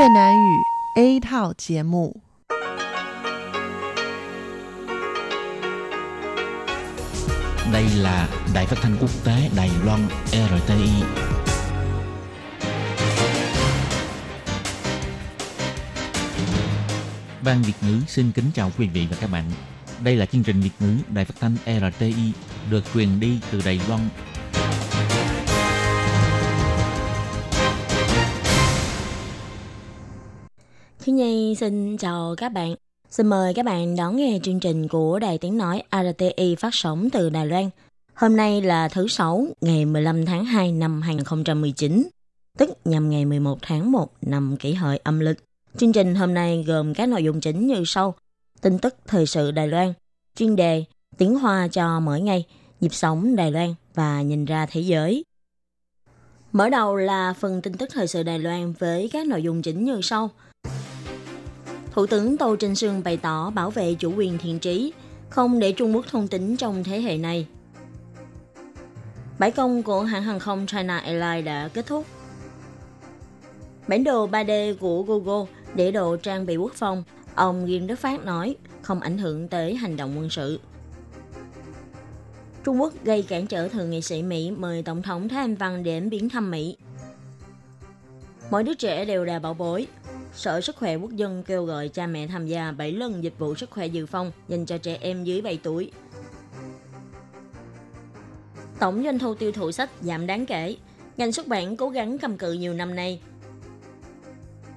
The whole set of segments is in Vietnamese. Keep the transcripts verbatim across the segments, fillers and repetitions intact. Việt Nam ngữ A thảo节目. Đây là Đài Phát thanh Quốc tế Đài Loan rờ tê i. Ban Việt ngữ xin kính chào quý vị và các bạn. Đây là chương trình Việt ngữ Đài Phát thanh rờ tê i được truyền đi từ Đài Loan. Thúy Nhi xin chào các bạn. Xin mời các bạn đón nghe chương trình của Đài Tiếng Nói rờ tê i phát sóng từ Đài Loan. Hôm nay là thứ Sáu, ngày mười lăm tháng hai năm hai nghìn không trăm mười chín, tức nhằm ngày mười một tháng một năm Kỷ Hợi âm lịch. Chương trình hôm nay gồm các nội dung chính như sau: tin tức thời sự Đài Loan, chuyên đề tiếng Hoa cho mỗi ngày, nhịp sống Đài Loan và nhìn ra thế giới. Mở đầu là phần tin tức thời sự Đài Loan với các nội dung chính như sau. Thủ tướng Tô Trinh Sương bày tỏ bảo vệ chủ quyền thiện trí, không để Trung Quốc thôn tính trong thế hệ này. Bãi công của hãng hàng không China Airlines đã kết thúc. Bản đồ ba D của Google để độ trang bị quốc phòng, ông Nghiêm Đức Phát nói không ảnh hưởng tới hành động quân sự. Trung Quốc gây cản trở thượng nghị sĩ Mỹ mời Tổng thống Thái Anh Văn đến viếng thăm Mỹ. Mỗi đứa trẻ đều đã bảo bối. Sở Sức khỏe Quốc dân kêu gọi cha mẹ tham gia bảy lần dịch vụ sức khỏe dự phòng dành cho trẻ em dưới bảy tuổi. Tổng doanh thu tiêu thụ sách giảm đáng kể. Ngành xuất bản cố gắng cầm cự nhiều năm nay.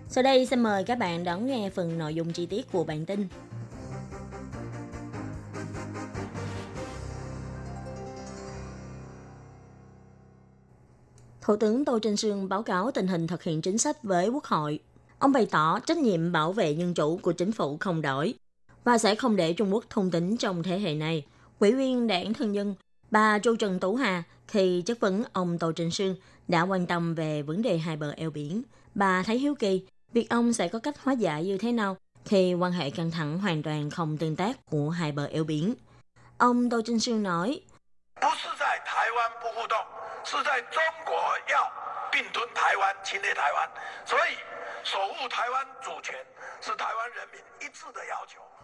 Sau đây xin mời các bạn đón nghe phần nội dung chi tiết của bản tin. Thủ tướng Tô Trinh Sương báo cáo tình hình thực hiện chính sách với Quốc hội. Ông bày tỏ trách nhiệm bảo vệ dân chủ của chính phủ không đổi và sẽ không để Trung Quốc thôn tính trong thế hệ này. Ủy viên Đảng Thân Dân, bà Châu Trần Tú Hà khi chất vấn ông Tô Trinh Sương đã quan tâm về vấn đề hai bờ eo biển. Bà thấy hiếu kỳ việc ông sẽ có cách hóa giải như thế nào khi quan hệ căng thẳng hoàn toàn không tương tác của hai bờ eo biển. Ông Tô Trinh Sương nói,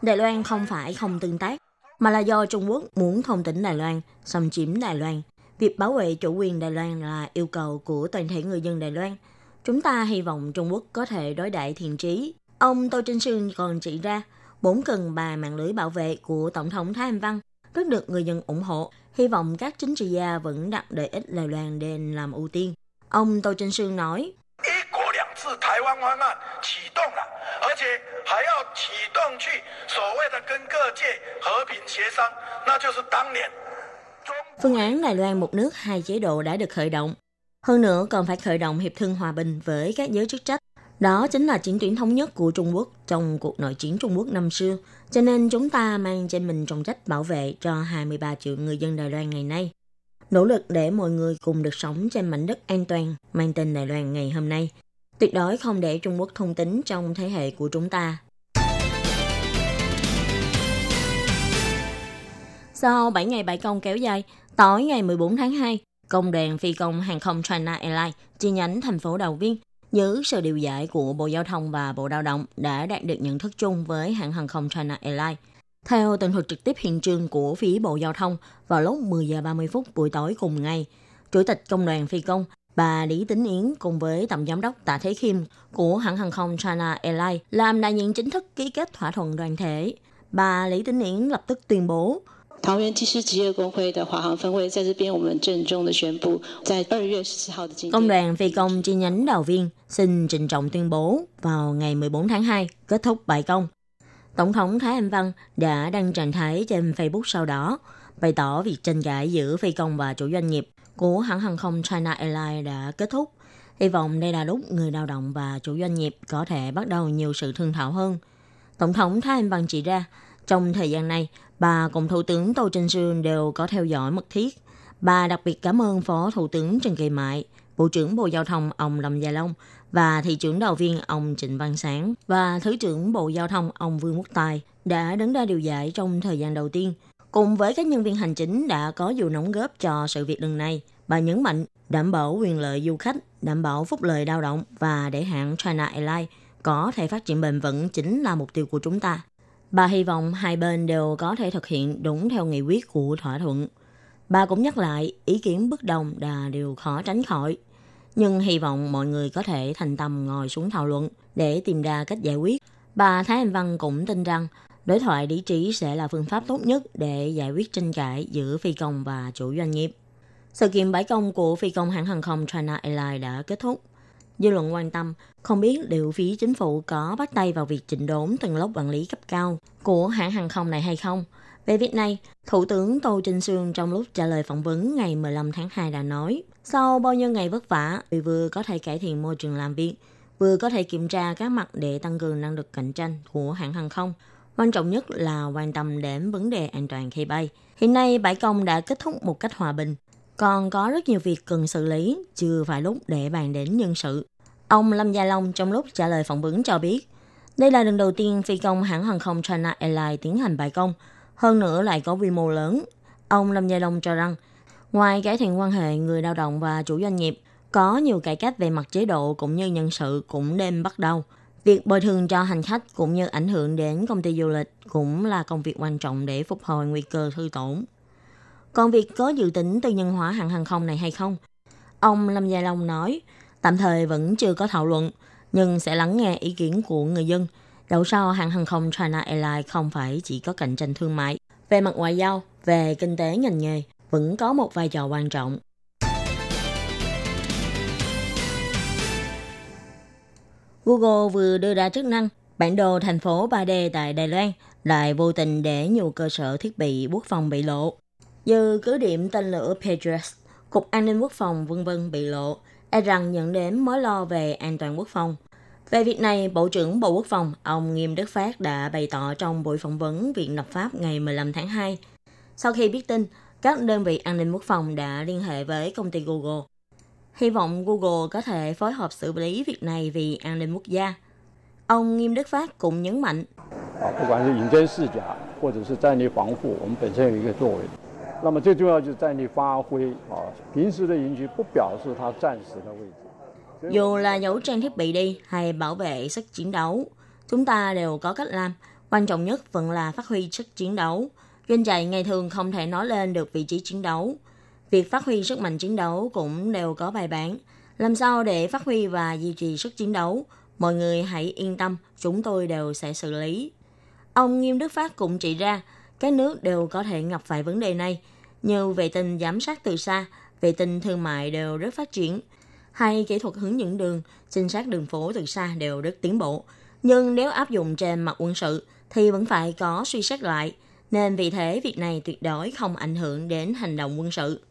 Đài Loan không phải không tương tác, mà là do Trung Quốc muốn thôn tính Đài Loan, xâm chiếm Đài Loan. Việc bảo vệ chủ quyền Đài Loan là yêu cầu của toàn thể người dân Đài Loan. Chúng ta hy vọng Trung Quốc có thể đối đãi thiện trí. Ông Tô Trinh Sương còn chỉ ra, bốn cần bà mạng lưới bảo vệ của Tổng thống Thái Anh Văn rất được người dân ủng hộ. Hy vọng các chính trị gia vẫn đặt lợi ích Đài Loan lên làm ưu tiên. Ông Tô Trinh Sương nói, phương án Đài Loan một nước hai chế độ đã được khởi động. Hơn nữa còn phải khởi động hiệp thương hòa bình với các giới chức trách. Đó chính là chiến tuyến thống nhất của Trung Quốc trong cuộc nội chiến Trung Quốc năm xưa. Cho nên chúng ta mang trên mình trọng trách bảo vệ cho hai mươi ba triệu người dân Đài Loan ngày nay. Nỗ lực để mọi người cùng được sống trên mảnh đất an toàn mang tên Đài Loan ngày hôm nay. Tuyệt đối không để Trung Quốc thôn tính trong thế hệ của chúng ta. Sau bảy ngày bãi công kéo dài, tối ngày mười bốn tháng hai, công đoàn phi công hàng không China Airlines chi nhánh thành phố Đào Viên dưới sự điều giải của Bộ Giao thông và Bộ Lao động đã đạt được nhận thức chung với hãng hàng không China Airlines. Theo tường thuật trực tiếp hiện trường của phía Bộ Giao thông vào lúc mười giờ ba mươi phút buổi tối cùng ngày, Chủ tịch Công đoàn Phi công bà Lý Tính Yến cùng với Tổng giám đốc Tạ Thế Khiêm của hãng hàng không China Airlines làm đại diện chính thức ký kết thỏa thuận đoàn thể. Bà Lý Tính Yến lập tức tuyên bố, Công đoàn Phi công chi nhánh Đào Viên xin trịnh trọng tuyên bố vào ngày mười bốn tháng hai kết thúc bãi công. Tổng thống Thái Anh Văn đã đăng trạng thái trên Facebook sau đó, bày tỏ việc tranh cãi giữa phi công và chủ doanh nghiệp của hãng hàng không China Airlines đã kết thúc. Hy vọng đây là lúc người lao động và chủ doanh nghiệp có thể bắt đầu nhiều sự thương thảo hơn. Tổng thống Thái Anh Văn chỉ ra, trong thời gian này, bà cùng Thủ tướng Tô Trinh Sương đều có theo dõi mật thiết. Bà đặc biệt cảm ơn Phó Thủ tướng Trần Kỳ Mai, Bộ trưởng Bộ Giao thông ông Lâm Gia Long và Thị trưởng Đào Viên ông Trịnh Văn Sáng và Thứ trưởng Bộ Giao thông ông Vương Quốc Tài đã đứng ra điều giải trong thời gian đầu tiên. Cùng với các nhân viên hành chính đã có nhiều đóng góp cho sự việc lần này, bà nhấn mạnh đảm bảo quyền lợi du khách, đảm bảo phúc lợi lao động và để hãng China Airlines có thể phát triển bền vững chính là mục tiêu của chúng ta. Bà hy vọng hai bên đều có thể thực hiện đúng theo nghị quyết của thỏa thuận. Bà cũng nhắc lại ý kiến bất đồng là điều khó tránh khỏi, nhưng hy vọng mọi người có thể thành tâm ngồi xuống thảo luận để tìm ra cách giải quyết. Bà Thái Anh Văn cũng tin rằng đối thoại lý trí sẽ là phương pháp tốt nhất để giải quyết tranh cãi giữa phi công và chủ doanh nghiệp. Sự kiện bãi công của phi công hãng hàng không China Airlines đã kết thúc. Dư luận quan tâm không biết liệu phía chính phủ có bắt tay vào việc chỉnh đốn từng lớp quản lý cấp cao của hãng hàng không này hay không. Về việc này, Thủ tướng Tô Trinh Sương trong lúc trả lời phỏng vấn ngày mười lăm tháng hai đã nói, sau bao nhiêu ngày vất vả, vừa có thể cải thiện môi trường làm việc, vừa có thể kiểm tra các mặt để tăng cường năng lực cạnh tranh của hãng hàng không. Quan trọng nhất là quan tâm đến vấn đề an toàn khi bay. Hiện nay, bãi công đã kết thúc một cách hòa bình. Còn có rất nhiều việc cần xử lý, chưa phải lúc để bàn đến nhân sự. Ông Lâm Gia Long trong lúc trả lời phỏng vấn cho biết, đây là lần đầu tiên phi công hãng hàng không China Airlines tiến hành bãi công, hơn nữa lại có quy mô lớn. Ông Lâm Gia Long cho rằng, ngoài cải thiện quan hệ người lao động và chủ doanh nghiệp, có nhiều cải cách về mặt chế độ cũng như nhân sự cũng nên bắt đầu. Việc bồi thường cho hành khách cũng như ảnh hưởng đến công ty du lịch cũng là công việc quan trọng để phục hồi nguy cơ hư tổn. Còn việc có dự tính tư nhân hóa hãng hàng không này hay không? Ông Lâm Gia Long nói, tạm thời vẫn chưa có thảo luận, nhưng sẽ lắng nghe ý kiến của người dân. Dẫu sao hãng hàng không China Airlines không phải chỉ có cạnh tranh thương mại. Về mặt ngoại giao, về kinh tế ngành nghề, vẫn có một vai trò quan trọng. Google vừa đưa ra chức năng bản đồ thành phố ba D tại Đài Loan, lại vô tình để nhiều cơ sở thiết bị quốc phòng bị lộ. Như cứ điểm tên lửa Patriot, Cục An ninh Quốc phòng vân vân bị lộ, e rằng nhận đến mối lo về an toàn quốc phòng. Về việc này, Bộ trưởng Bộ Quốc phòng, ông Nghiêm Đức Phát đã bày tỏ trong buổi phỏng vấn Viện lập pháp ngày mười lăm tháng hai. Sau khi biết tin, các đơn vị an ninh quốc phòng đã liên hệ với công ty Google. Hy vọng Google có thể phối hợp xử lý việc này vì an ninh quốc gia. Ông Nghiêm Đức Phát cũng nhấn mạnh, dù là giấu trang thiết bị đi hay bảo vệ sức chiến đấu, chúng ta đều có cách làm. Quan trọng nhất vẫn là phát huy sức chiến đấu. Doanh trại ngày thường không thể nói lên được vị trí chiến đấu. Việc phát huy sức mạnh chiến đấu cũng đều có bài bản. Làm sao để phát huy và duy trì sức chiến đấu? Mọi người hãy yên tâm, chúng tôi đều sẽ xử lý. Ông Nghiêm Đức Phát cũng chỉ ra, các nước đều có thể gặp phải vấn đề này, như vệ tinh giám sát từ xa, vệ tinh thương mại đều rất phát triển, hay kỹ thuật hướng dẫn đường, trinh sát đường phố từ xa đều rất tiến bộ. Nhưng nếu áp dụng trên mặt quân sự thì vẫn phải có suy xét lại, nên vì thế việc này tuyệt đối không ảnh hưởng đến hành động quân sự.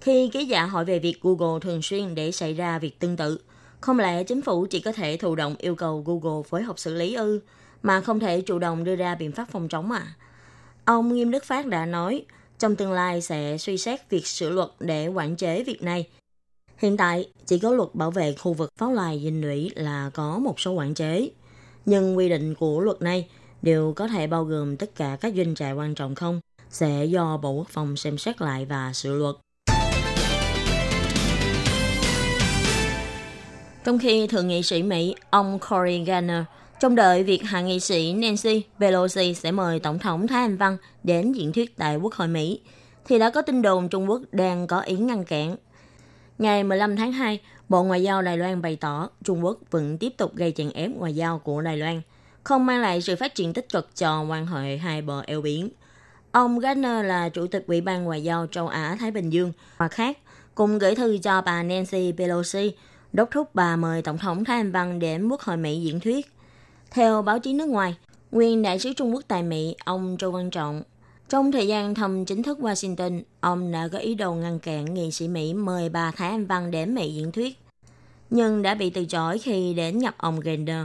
Khi ký giả hỏi về việc Google thường xuyên để xảy ra việc tương tự, không lẽ chính phủ chỉ có thể thụ động yêu cầu Google phối hợp xử lý ư, mà không thể chủ động đưa ra biện pháp phòng chống à? Ông Nghiêm Đức Phát đã nói, trong tương lai sẽ suy xét việc sửa luật để quản chế việc này. Hiện tại, chỉ có luật bảo vệ khu vực pháo đài dinh lũy là có một số quản chế. Nhưng quy định của luật này đều có thể bao gồm tất cả các doanh trại quan trọng không, sẽ do Bộ Quốc phòng xem xét lại và sửa luật. Trong khi Thượng nghị sĩ Mỹ, ông Cory Gardner, trong đợi việc hạ nghị sĩ Nancy Pelosi sẽ mời Tổng thống Thái Anh Văn đến diễn thuyết tại Quốc hội Mỹ, thì đã có tin đồn Trung Quốc đang có ý ngăn cản. Ngày mười lăm tháng hai, Bộ Ngoại giao Đài Loan bày tỏ Trung Quốc vẫn tiếp tục gây chèn ép ngoại giao của Đài Loan, không mang lại sự phát triển tích cực cho quan hệ hai bờ eo biển. Ông Gainer là Chủ tịch Ủy ban Ngoại giao Châu Á-Thái Bình Dương, hoặc khác, cùng gửi thư cho bà Nancy Pelosi, đốc thúc bà mời Tổng thống Thái Anh Văn đến Quốc hội Mỹ diễn thuyết. Theo báo chí nước ngoài, nguyên đại sứ Trung Quốc tại Mỹ, ông Châu Văn Trọng, trong thời gian thăm chính thức Washington, ông đã có ý đồ ngăn cản nghị sĩ Mỹ mời bà Thái Anh Văn đến Mỹ diễn thuyết, nhưng đã bị từ chối khi đến gặp ông Grenner.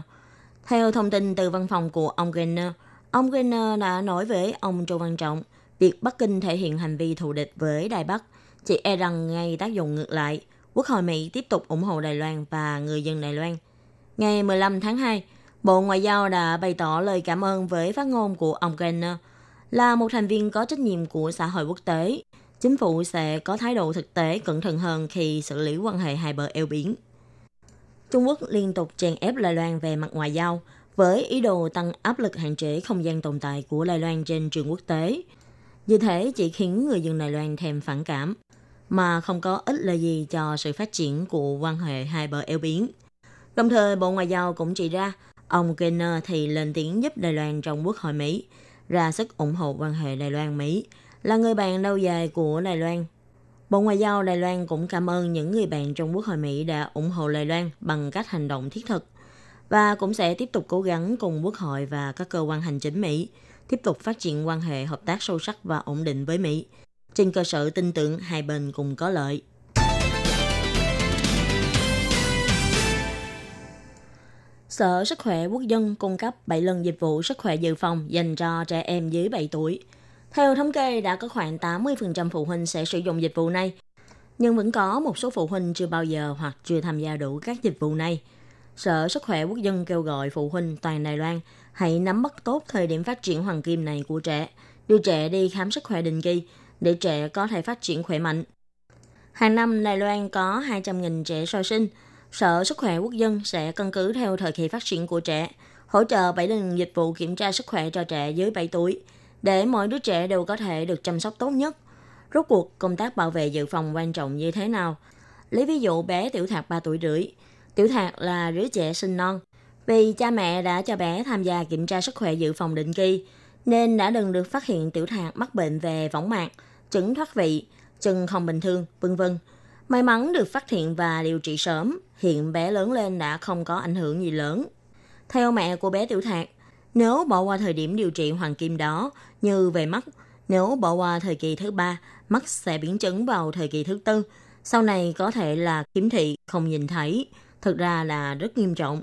Theo thông tin từ văn phòng của ông Grenner, ông Grenner đã nói với ông Châu Văn Trọng, việc Bắc Kinh thể hiện hành vi thù địch với Đài Bắc chỉ e rằng gây tác dụng ngược lại, Quốc hội Mỹ tiếp tục ủng hộ Đài Loan và người dân Đài Loan. Ngày mười lăm tháng hai, Bộ Ngoại giao đã bày tỏ lời cảm ơn với phát ngôn của ông Gainer. Là một thành viên có trách nhiệm của xã hội quốc tế, chính phủ sẽ có thái độ thực tế cẩn thận hơn khi xử lý quan hệ hai bờ eo biển. Trung Quốc liên tục chèn ép Đài Loan về mặt ngoại giao, với ý đồ tăng áp lực hạn chế không gian tồn tại của Đài Loan trên trường quốc tế. Như thế chỉ khiến người dân Đài Loan thêm phản cảm, mà không có ích lợi gì cho sự phát triển của quan hệ hai bờ eo biển. Đồng thời, Bộ Ngoại giao cũng chỉ ra, ông Gainer thì lên tiếng giúp Đài Loan trong Quốc hội Mỹ, ra sức ủng hộ quan hệ Đài Loan-Mỹ, là người bạn lâu dài của Đài Loan. Bộ Ngoại giao Đài Loan cũng cảm ơn những người bạn trong Quốc hội Mỹ đã ủng hộ Đài Loan bằng cách hành động thiết thực, và cũng sẽ tiếp tục cố gắng cùng Quốc hội và các cơ quan hành chính Mỹ tiếp tục phát triển quan hệ hợp tác sâu sắc và ổn định với Mỹ, trên cơ sở tin tưởng hai bên cùng có lợi. Sở Sức khỏe Quốc dân cung cấp bảy lần dịch vụ sức khỏe dự phòng dành cho trẻ em dưới bảy tuổi. Theo thống kê, đã có khoảng tám mươi phần trăm phụ huynh sẽ sử dụng dịch vụ này, nhưng vẫn có một số phụ huynh chưa bao giờ hoặc chưa tham gia đủ các dịch vụ này. Sở Sức khỏe Quốc dân kêu gọi phụ huynh toàn Đài Loan hãy nắm bắt tốt thời điểm phát triển hoàng kim này của trẻ, đưa trẻ đi khám sức khỏe định kỳ để trẻ có thể phát triển khỏe mạnh. Hàng năm, Đài Loan có hai trăm nghìn trẻ sơ sinh. Sở Sức khỏe Quốc dân sẽ căn cứ theo thời kỳ phát triển của trẻ, hỗ trợ bảy lần dịch vụ kiểm tra sức khỏe cho trẻ dưới bảy tuổi, để mỗi đứa trẻ đều có thể được chăm sóc tốt nhất. Rốt cuộc, công tác bảo vệ dự phòng quan trọng như thế nào? Lấy ví dụ bé Tiểu Thạc ba tuổi rưỡi. Tiểu Thạc là đứa trẻ sinh non. Vì cha mẹ đã cho bé tham gia kiểm tra sức khỏe dự phòng định kỳ, nên đã từng được phát hiện Tiểu Thạc mắc bệnh về võng mạc, chứng thoát vị, chân không bình thường, vân vân. May mắn được phát hiện và điều trị sớm, hiện bé lớn lên đã không có ảnh hưởng gì lớn. Theo mẹ của bé Tiểu Thạc, nếu bỏ qua thời điểm điều trị hoàng kim đó, như về mắt, nếu bỏ qua thời kỳ thứ ba, mắt sẽ biến chứng vào thời kỳ thứ tư, sau này có thể là khiếm thị, không nhìn thấy, thực ra là rất nghiêm trọng.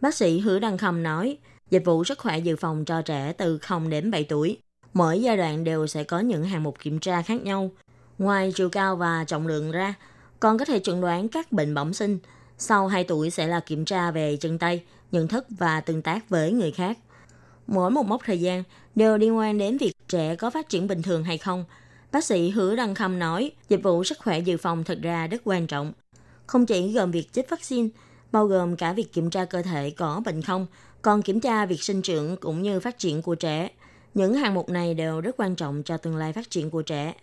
Bác sĩ Hứa Đăng Khâm nói, dịch vụ sức khỏe dự phòng cho trẻ từ không đến bảy tuổi, mỗi giai đoạn đều sẽ có những hạng mục kiểm tra khác nhau. Ngoài chiều cao và trọng lượng ra, còn có thể chẩn đoán các bệnh bẩm sinh. Sau hai tuổi sẽ là kiểm tra về chân tay, nhận thức và tương tác với người khác. Mỗi một mốc thời gian đều liên quan đến việc trẻ có phát triển bình thường hay không. Bác sĩ Hứa Đăng Khâm nói, dịch vụ sức khỏe dự phòng thật ra rất quan trọng. Không chỉ gồm việc chích vaccine, bao gồm cả việc kiểm tra cơ thể có bệnh không, còn kiểm tra việc sinh trưởng cũng như phát triển của trẻ. Những hạng mục này đều rất quan trọng cho tương lai phát triển của trẻ.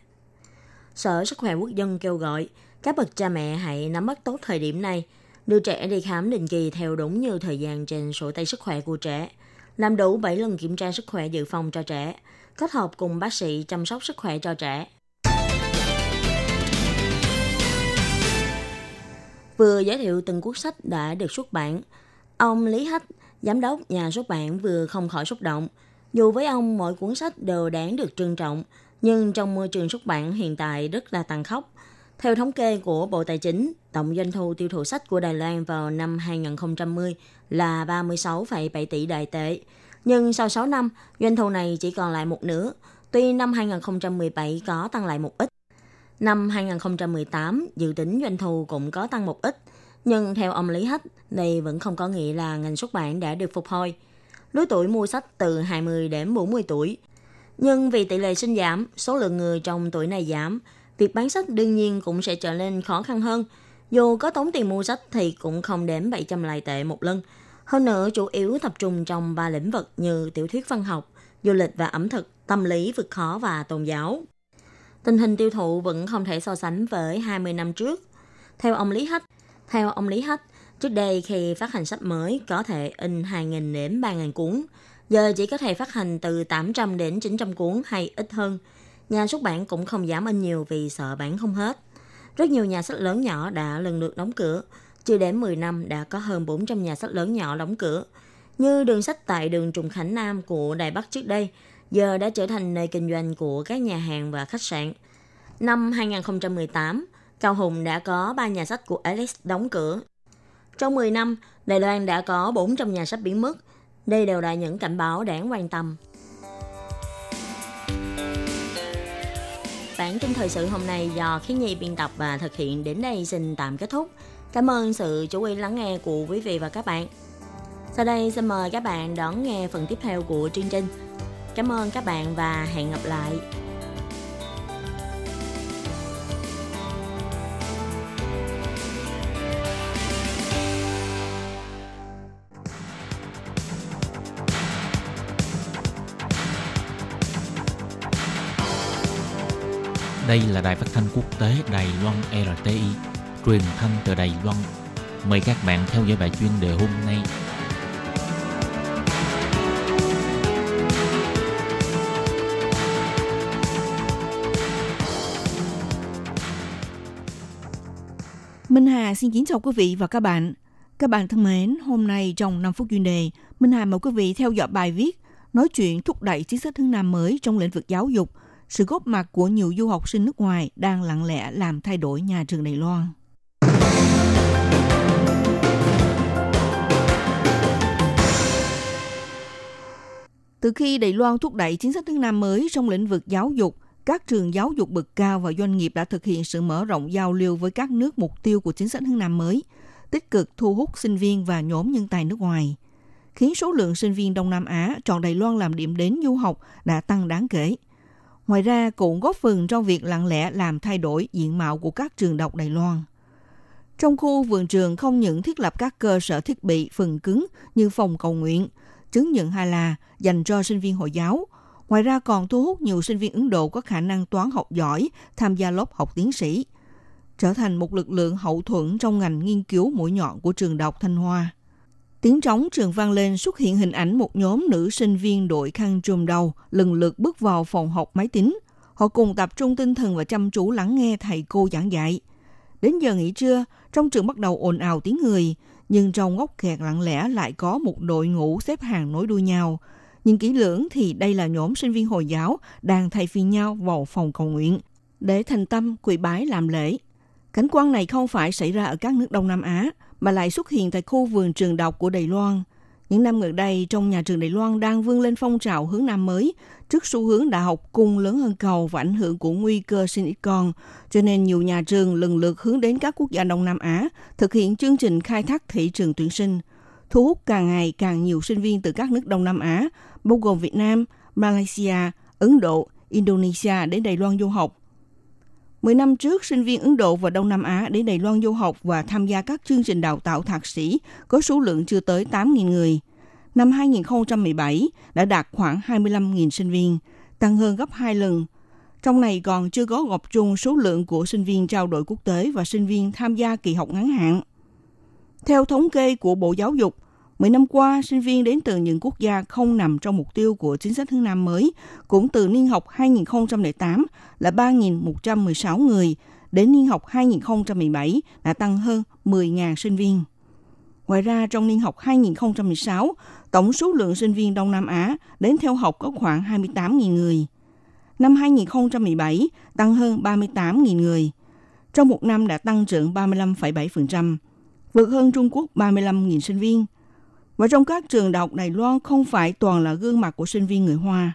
Sở Sức khỏe Quốc dân kêu gọi các bậc cha mẹ hãy nắm bắt tốt thời điểm này, đưa trẻ đi khám định kỳ theo đúng như thời gian trên sổ tay sức khỏe của trẻ, làm đủ bảy lần kiểm tra sức khỏe dự phòng cho trẻ, kết hợp cùng bác sĩ chăm sóc sức khỏe cho trẻ. Vừa giới thiệu từng cuốn sách đã được xuất bản, ông Lý Hách, giám đốc nhà xuất bản vừa không khỏi xúc động. Dù với ông mỗi cuốn sách đều đáng được trân trọng, nhưng trong môi trường xuất bản hiện tại rất là tàn khốc. Theo thống kê của Bộ Tài chính, tổng doanh thu tiêu thụ sách của Đài Loan vào năm hai không một không là ba mươi sáu phẩy bảy tỷ Đài tệ. Nhưng sau sáu năm, doanh thu này chỉ còn lại một nửa, tuy năm hai không một bảy có tăng lại một ít. Năm hai không một tám, dự tính doanh thu cũng có tăng một ít, nhưng theo ông Lý Hách, đây vẫn không có nghĩa là ngành xuất bản đã được phục hồi. Lứa tuổi mua sách từ hai mươi đến bốn mươi tuổi. Nhưng vì tỷ lệ sinh giảm, số lượng người trong tuổi này giảm, việc bán sách đương nhiên cũng sẽ trở nên khó khăn hơn. Dù có tốn tiền mua sách thì cũng không đến bảy trăm Đài tệ một lần. Hơn nữa, chủ yếu tập trung trong ba lĩnh vực như tiểu thuyết văn học, du lịch và ẩm thực, tâm lý vượt khó và tôn giáo. Tình hình tiêu thụ vẫn không thể so sánh với hai mươi năm trước. Theo ông Lý Hách, theo ông Lý Hách, trước đây khi phát hành sách mới có thể in hai nghìn đến ba nghìn cuốn, giờ chỉ có thể phát hành từ tám trăm đến chín trăm cuốn hay ít hơn. Nhà xuất bản cũng không dám in nhiều vì sợ bán không hết. Rất nhiều nhà sách lớn nhỏ đã lần lượt đóng cửa. Chưa đến mười năm đã có hơn bốn trăm nhà sách lớn nhỏ đóng cửa. Như đường sách tại đường Trùng Khánh Nam của Đài Bắc trước đây, giờ đã trở thành nơi kinh doanh của các nhà hàng và khách sạn. Năm hai không một tám, Cao Hùng đã có ba nhà sách của Alex đóng cửa. Trong mười năm, Đài Loan đã có bốn trăm nhà sách biến mất. Đây đều là những cảnh báo đáng quan tâm. Bản tin thời sự hôm nay do Khí Nhi biên tập và thực hiện đến đây xin tạm kết thúc. Cảm ơn sự chú ý lắng nghe của quý vị và các bạn. Sau đây xin mời các bạn đón nghe phần tiếp theo của chương trình. Cảm ơn các bạn và hẹn gặp lại. Đây là đài phát thanh quốc tế Đài Loan rờ tê i, truyền thanh từ Đài Loan. Mời các bạn theo dõi bài chuyên đề hôm nay. Minh Hà xin kính chào quý vị và các bạn. Các bạn thân mến, hôm nay trong năm phút chuyên đề, Minh Hà mời quý vị theo dõi bài viết nói chuyện thúc đẩy chính sách hướng Nam mới trong lĩnh vực giáo dục. Sự góp mặt của nhiều du học sinh nước ngoài đang lặng lẽ làm thay đổi nhà trường Đài Loan. Từ khi Đài Loan thúc đẩy chính sách hướng Nam mới trong lĩnh vực giáo dục, các trường giáo dục bậc cao và doanh nghiệp đã thực hiện sự mở rộng giao lưu với các nước mục tiêu của chính sách hướng Nam mới, tích cực thu hút sinh viên và nhóm nhân tài nước ngoài, khiến số lượng sinh viên Đông Nam Á chọn Đài Loan làm điểm đến du học đã tăng đáng kể. Ngoài ra, cũng góp phần trong việc lặng lẽ làm thay đổi diện mạo của các trường đại học Đài Loan. Trong khu vườn trường không những thiết lập các cơ sở thiết bị phần cứng như phòng cầu nguyện, chứng nhận Hà La dành cho sinh viên Hồi giáo. Ngoài ra còn thu hút nhiều sinh viên Ấn Độ có khả năng toán học giỏi tham gia lớp học tiến sĩ, trở thành một lực lượng hậu thuẫn trong ngành nghiên cứu mũi nhọn của trường đại học Thanh Hoa. Tiếng trống trường vang lên, xuất hiện hình ảnh một nhóm nữ sinh viên đội khăn trùm đầu lần lượt bước vào phòng học máy tính. Họ cùng tập trung tinh thần và chăm chú lắng nghe thầy cô giảng dạy. Đến giờ nghỉ trưa, trong trường bắt đầu ồn ào tiếng người, nhưng trong góc kẹt lặng lẽ lại có một đội ngũ xếp hàng nối đuôi nhau. Nhìn kỹ lưỡng thì đây là nhóm sinh viên Hồi giáo đang thay phiên nhau vào phòng cầu nguyện để thành tâm quỳ bái làm lễ. Cảnh quan này không phải xảy ra ở các nước Đông Nam Á, mà lại xuất hiện tại khu vườn trường đọc của Đài Loan. Những năm gần đây, trong nhà trường Đài Loan đang vươn lên phong trào hướng Nam mới, trước xu hướng đại học cung lớn hơn cầu và ảnh hưởng của nguy cơ sinh ít con, cho nên nhiều nhà trường lần lượt hướng đến các quốc gia Đông Nam Á, thực hiện chương trình khai thác thị trường tuyển sinh, thu hút càng ngày càng nhiều sinh viên từ các nước Đông Nam Á, bao gồm Việt Nam, Malaysia, Ấn Độ, Indonesia đến Đài Loan du học. Mười năm trước, sinh viên Ấn Độ và Đông Nam Á đến Đài Loan du học và tham gia các chương trình đào tạo thạc sĩ có số lượng chưa tới tám nghìn người. Năm hai không một bảy đã đạt khoảng hai mươi lăm nghìn sinh viên, tăng hơn gấp hai lần. Trong này còn chưa có gộp chung số lượng của sinh viên trao đổi quốc tế và sinh viên tham gia kỳ học ngắn hạn. Theo thống kê của Bộ Giáo dục, mười năm qua, sinh viên đến từ những quốc gia không nằm trong mục tiêu của chính sách hướng Nam mới, cũng từ niên học hai không không tám là ba nghìn một trăm mười sáu người, đến niên học hai không một bảy đã tăng hơn mười nghìn sinh viên. Ngoài ra, trong niên học hai không một sáu, tổng số lượng sinh viên Đông Nam Á đến theo học có khoảng hai mươi tám nghìn người. Năm hai không một bảy, tăng hơn ba mươi tám nghìn người. Trong một năm đã tăng trưởng ba mươi lăm phẩy bảy phần trăm, vượt hơn Trung Quốc ba mươi lăm nghìn sinh viên. Và trong các trường đại học Đài Loan không phải toàn là gương mặt của sinh viên người Hoa.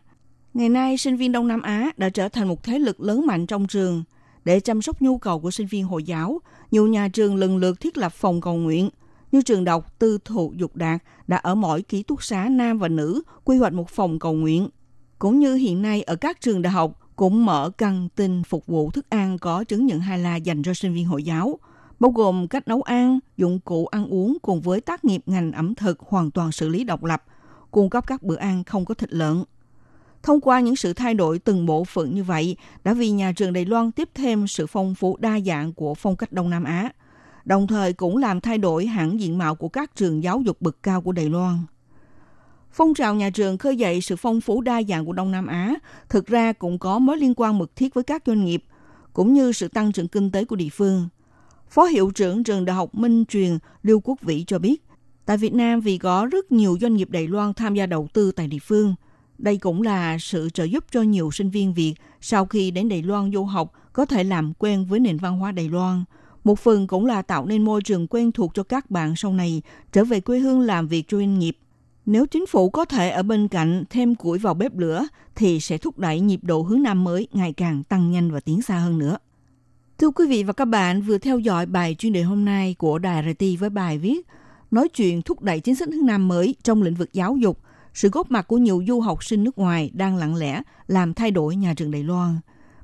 Ngày nay, sinh viên Đông Nam Á đã trở thành một thế lực lớn mạnh trong trường. Để chăm sóc nhu cầu của sinh viên Hồi giáo, nhiều nhà trường lần lượt thiết lập phòng cầu nguyện. Như trường đại học tư thụ Dục Đạt đã ở mỗi ký túc xá nam và nữ quy hoạch một phòng cầu nguyện. Cũng như hiện nay ở các trường đại học cũng mở căng tin phục vụ thức ăn có chứng nhận Halal dành cho sinh viên Hồi giáo, bao gồm cách nấu ăn, dụng cụ ăn uống cùng với tác nghiệp ngành ẩm thực hoàn toàn xử lý độc lập, cung cấp các bữa ăn không có thịt lợn. Thông qua những sự thay đổi từng bộ phận như vậy đã vì nhà trường Đài Loan tiếp thêm sự phong phú đa dạng của phong cách Đông Nam Á, đồng thời cũng làm thay đổi hẳn diện mạo của các trường giáo dục bậc cao của Đài Loan. Phong trào nhà trường khơi dậy sự phong phú đa dạng của Đông Nam Á thực ra cũng có mối liên quan mật thiết với các doanh nghiệp, cũng như sự tăng trưởng kinh tế của địa phương. Phó hiệu trưởng trường Đại học Minh Truyền Lưu Quốc Vĩ cho biết, tại Việt Nam vì có rất nhiều doanh nghiệp Đài Loan tham gia đầu tư tại địa phương. Đây cũng là sự trợ giúp cho nhiều sinh viên Việt sau khi đến Đài Loan du học có thể làm quen với nền văn hóa Đài Loan. Một phần cũng là tạo nên môi trường quen thuộc cho các bạn sau này trở về quê hương làm việc cho doanh nghiệp. Nếu chính phủ có thể ở bên cạnh thêm củi vào bếp lửa thì sẽ thúc đẩy nhịp độ hướng Nam mới ngày càng tăng nhanh và tiến xa hơn nữa. Thưa quý vị và các bạn, vừa theo dõi bài chuyên đề hôm nay của Đài rờ tê i với bài viết nói chuyện thúc đẩy chính sách hướng Nam mới trong lĩnh vực giáo dục, sự góp mặt của nhiều du học sinh nước ngoài đang lặng lẽ làm thay đổi nhà trường Đài Loan.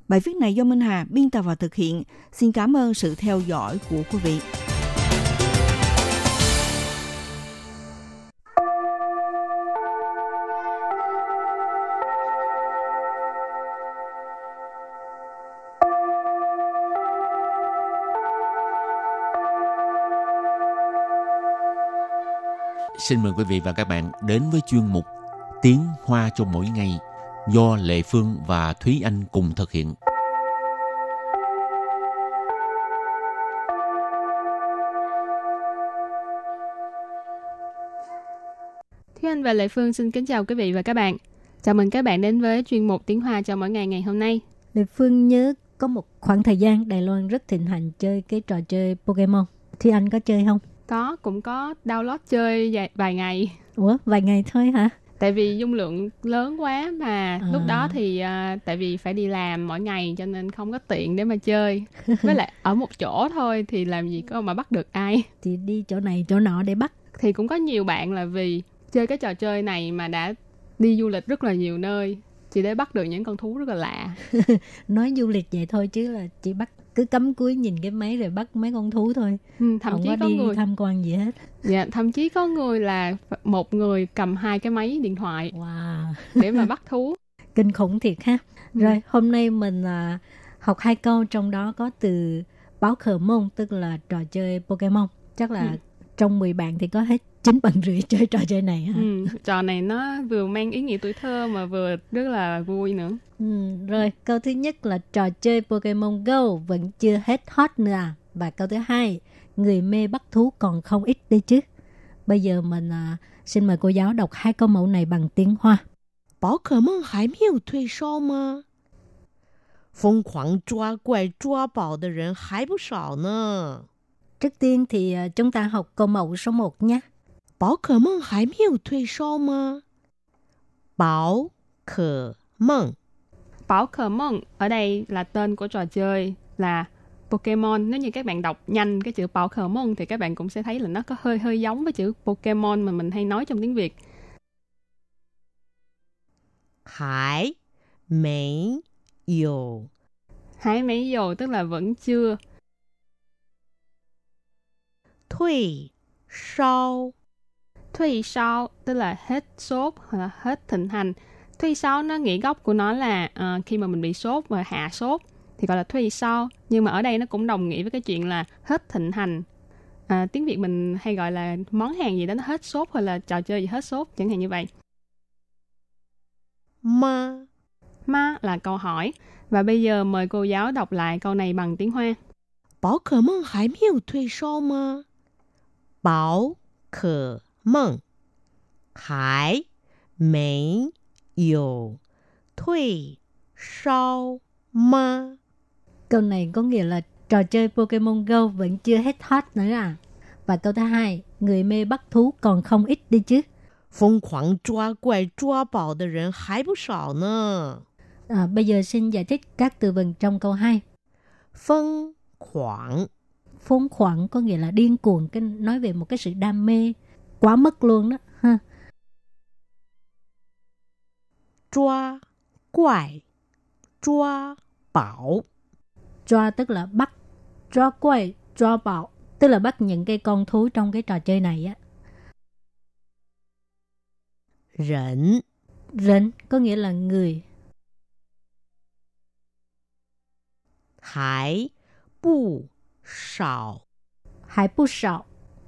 Bài viết này do Minh Hà biên tập và thực hiện. Xin cảm ơn sự theo dõi của quý vị. xin mời quý vị và các bạn đến với chuyên mục Tiếng Hoa cho mỗi ngày do Lệ Phương và Thúy Anh cùng thực hiện. Thúy Anh và Lệ Phương xin kính chào quý vị và các bạn. Chào mừng các bạn đến với chuyên mục Tiếng Hoa cho mỗi ngày ngày hôm nay. Lệ Phương nhớ có một khoảng thời gian Đài Loan rất thịnh hành chơi cái trò chơi Pokémon. Thúy Anh có chơi không? Có, cũng có download chơi vài, vài ngày. Ủa, vài ngày thôi hả? Tại vì dung lượng lớn quá mà à. Lúc đó thì uh, tại vì phải đi làm mỗi ngày cho nên không có tiện để mà chơi. Với lại ở một chỗ thôi thì làm gì có mà bắt được ai. Thì đi chỗ này chỗ nọ để bắt. Thì cũng có nhiều bạn là vì chơi cái trò chơi này mà đã đi du lịch rất là nhiều nơi chỉ để bắt được những con thú rất là lạ. Nói du lịch vậy thôi chứ là chỉ bắt cứ cắm cúi nhìn cái máy rồi bắt mấy con thú thôi. Ừ, thậm không chí có, có đi người... tham quan gì hết. Dạ, thậm chí có người là một người cầm hai cái máy điện thoại wow. để mà bắt thú. Kinh khủng thiệt ha. Rồi ừ. Hôm nay mình à, học hai câu trong đó có từ báo khờ môn tức là trò chơi Pokemon. Chắc là ừ. trong mười bạn thì có hết chín bạn rưỡi chơi trò chơi này hả? Ừ, trò này nó vừa mang ý nghĩa tuổi thơ mà vừa rất là vui nữa. Ừ, rồi câu thứ nhất là trò chơi Pokemon Go vẫn chưa hết hot nữa à. Và câu thứ hai, người mê bắt thú còn không ít đi chứ. Bây giờ mình à, xin mời cô giáo đọc hai câu mẫu này bằng tiếng Hoa. Pokémon hãy miêu thuê sao mà? Phong khoảng chua quay chua bảo de rừng hãy bú sảo nè. Trước tiên thì chúng ta học câu mẫu số một nhé. Bảo khờ mông hãy miêu thuê sao mà? Bảo khờ mông. Bảo khờ mông ở đây là tên của trò chơi là Pokemon. Nếu như các bạn đọc nhanh cái chữ bảo khờ mông thì các bạn cũng sẽ thấy là nó có hơi hơi giống với chữ Pokemon mà mình hay nói trong tiếng Việt. Hải mấy dồ. Hải mấy dồ tức là vẫn chưa. Thuy sao. Thuy sao tức là hết sốt hoặc là hết thịnh hành. Thuy sao nó nghĩa gốc của nó là uh, khi mà mình bị sốt và hạ sốt thì gọi là thuy sao. Nhưng mà ở đây nó cũng đồng nghĩa với cái chuyện là hết thịnh hành. À, tiếng Việt mình hay gọi là món hàng gì đó nó hết sốt hoặc là trò chơi gì hết sốt chẳng hạn như vậy. Ma. Ma là câu hỏi. Và bây giờ mời cô giáo đọc lại câu này bằng tiếng Hoa. Bảo khờ mông hãy miêu thuê sao mà? Bảo khờ mông hãy mấy dồ thuê sao mà? Câu này có nghĩa là trò chơi Pokemon Go vẫn chưa hết hot nữa à. Và câu thứ hai, người mê bắt thú còn không ít đi chứ. Phong khoảng chua quay chua bảo de rừng hãy bú sảo nè. À, bây giờ xin giải thích các từ vựng trong câu hai. Phong khoảng. Phong khoảng có nghĩa là điên cuồng, cái nói về một cái sự đam mê quá mức luôn đó ha. Chua quài chua bảo. Chua tức là bắt, chua quài chua bảo tức là bắt những cái con thú trong cái trò chơi này á. Rỉnh. Rỉnh có nghĩa là người. Hải bù sảo. Hải bù sảo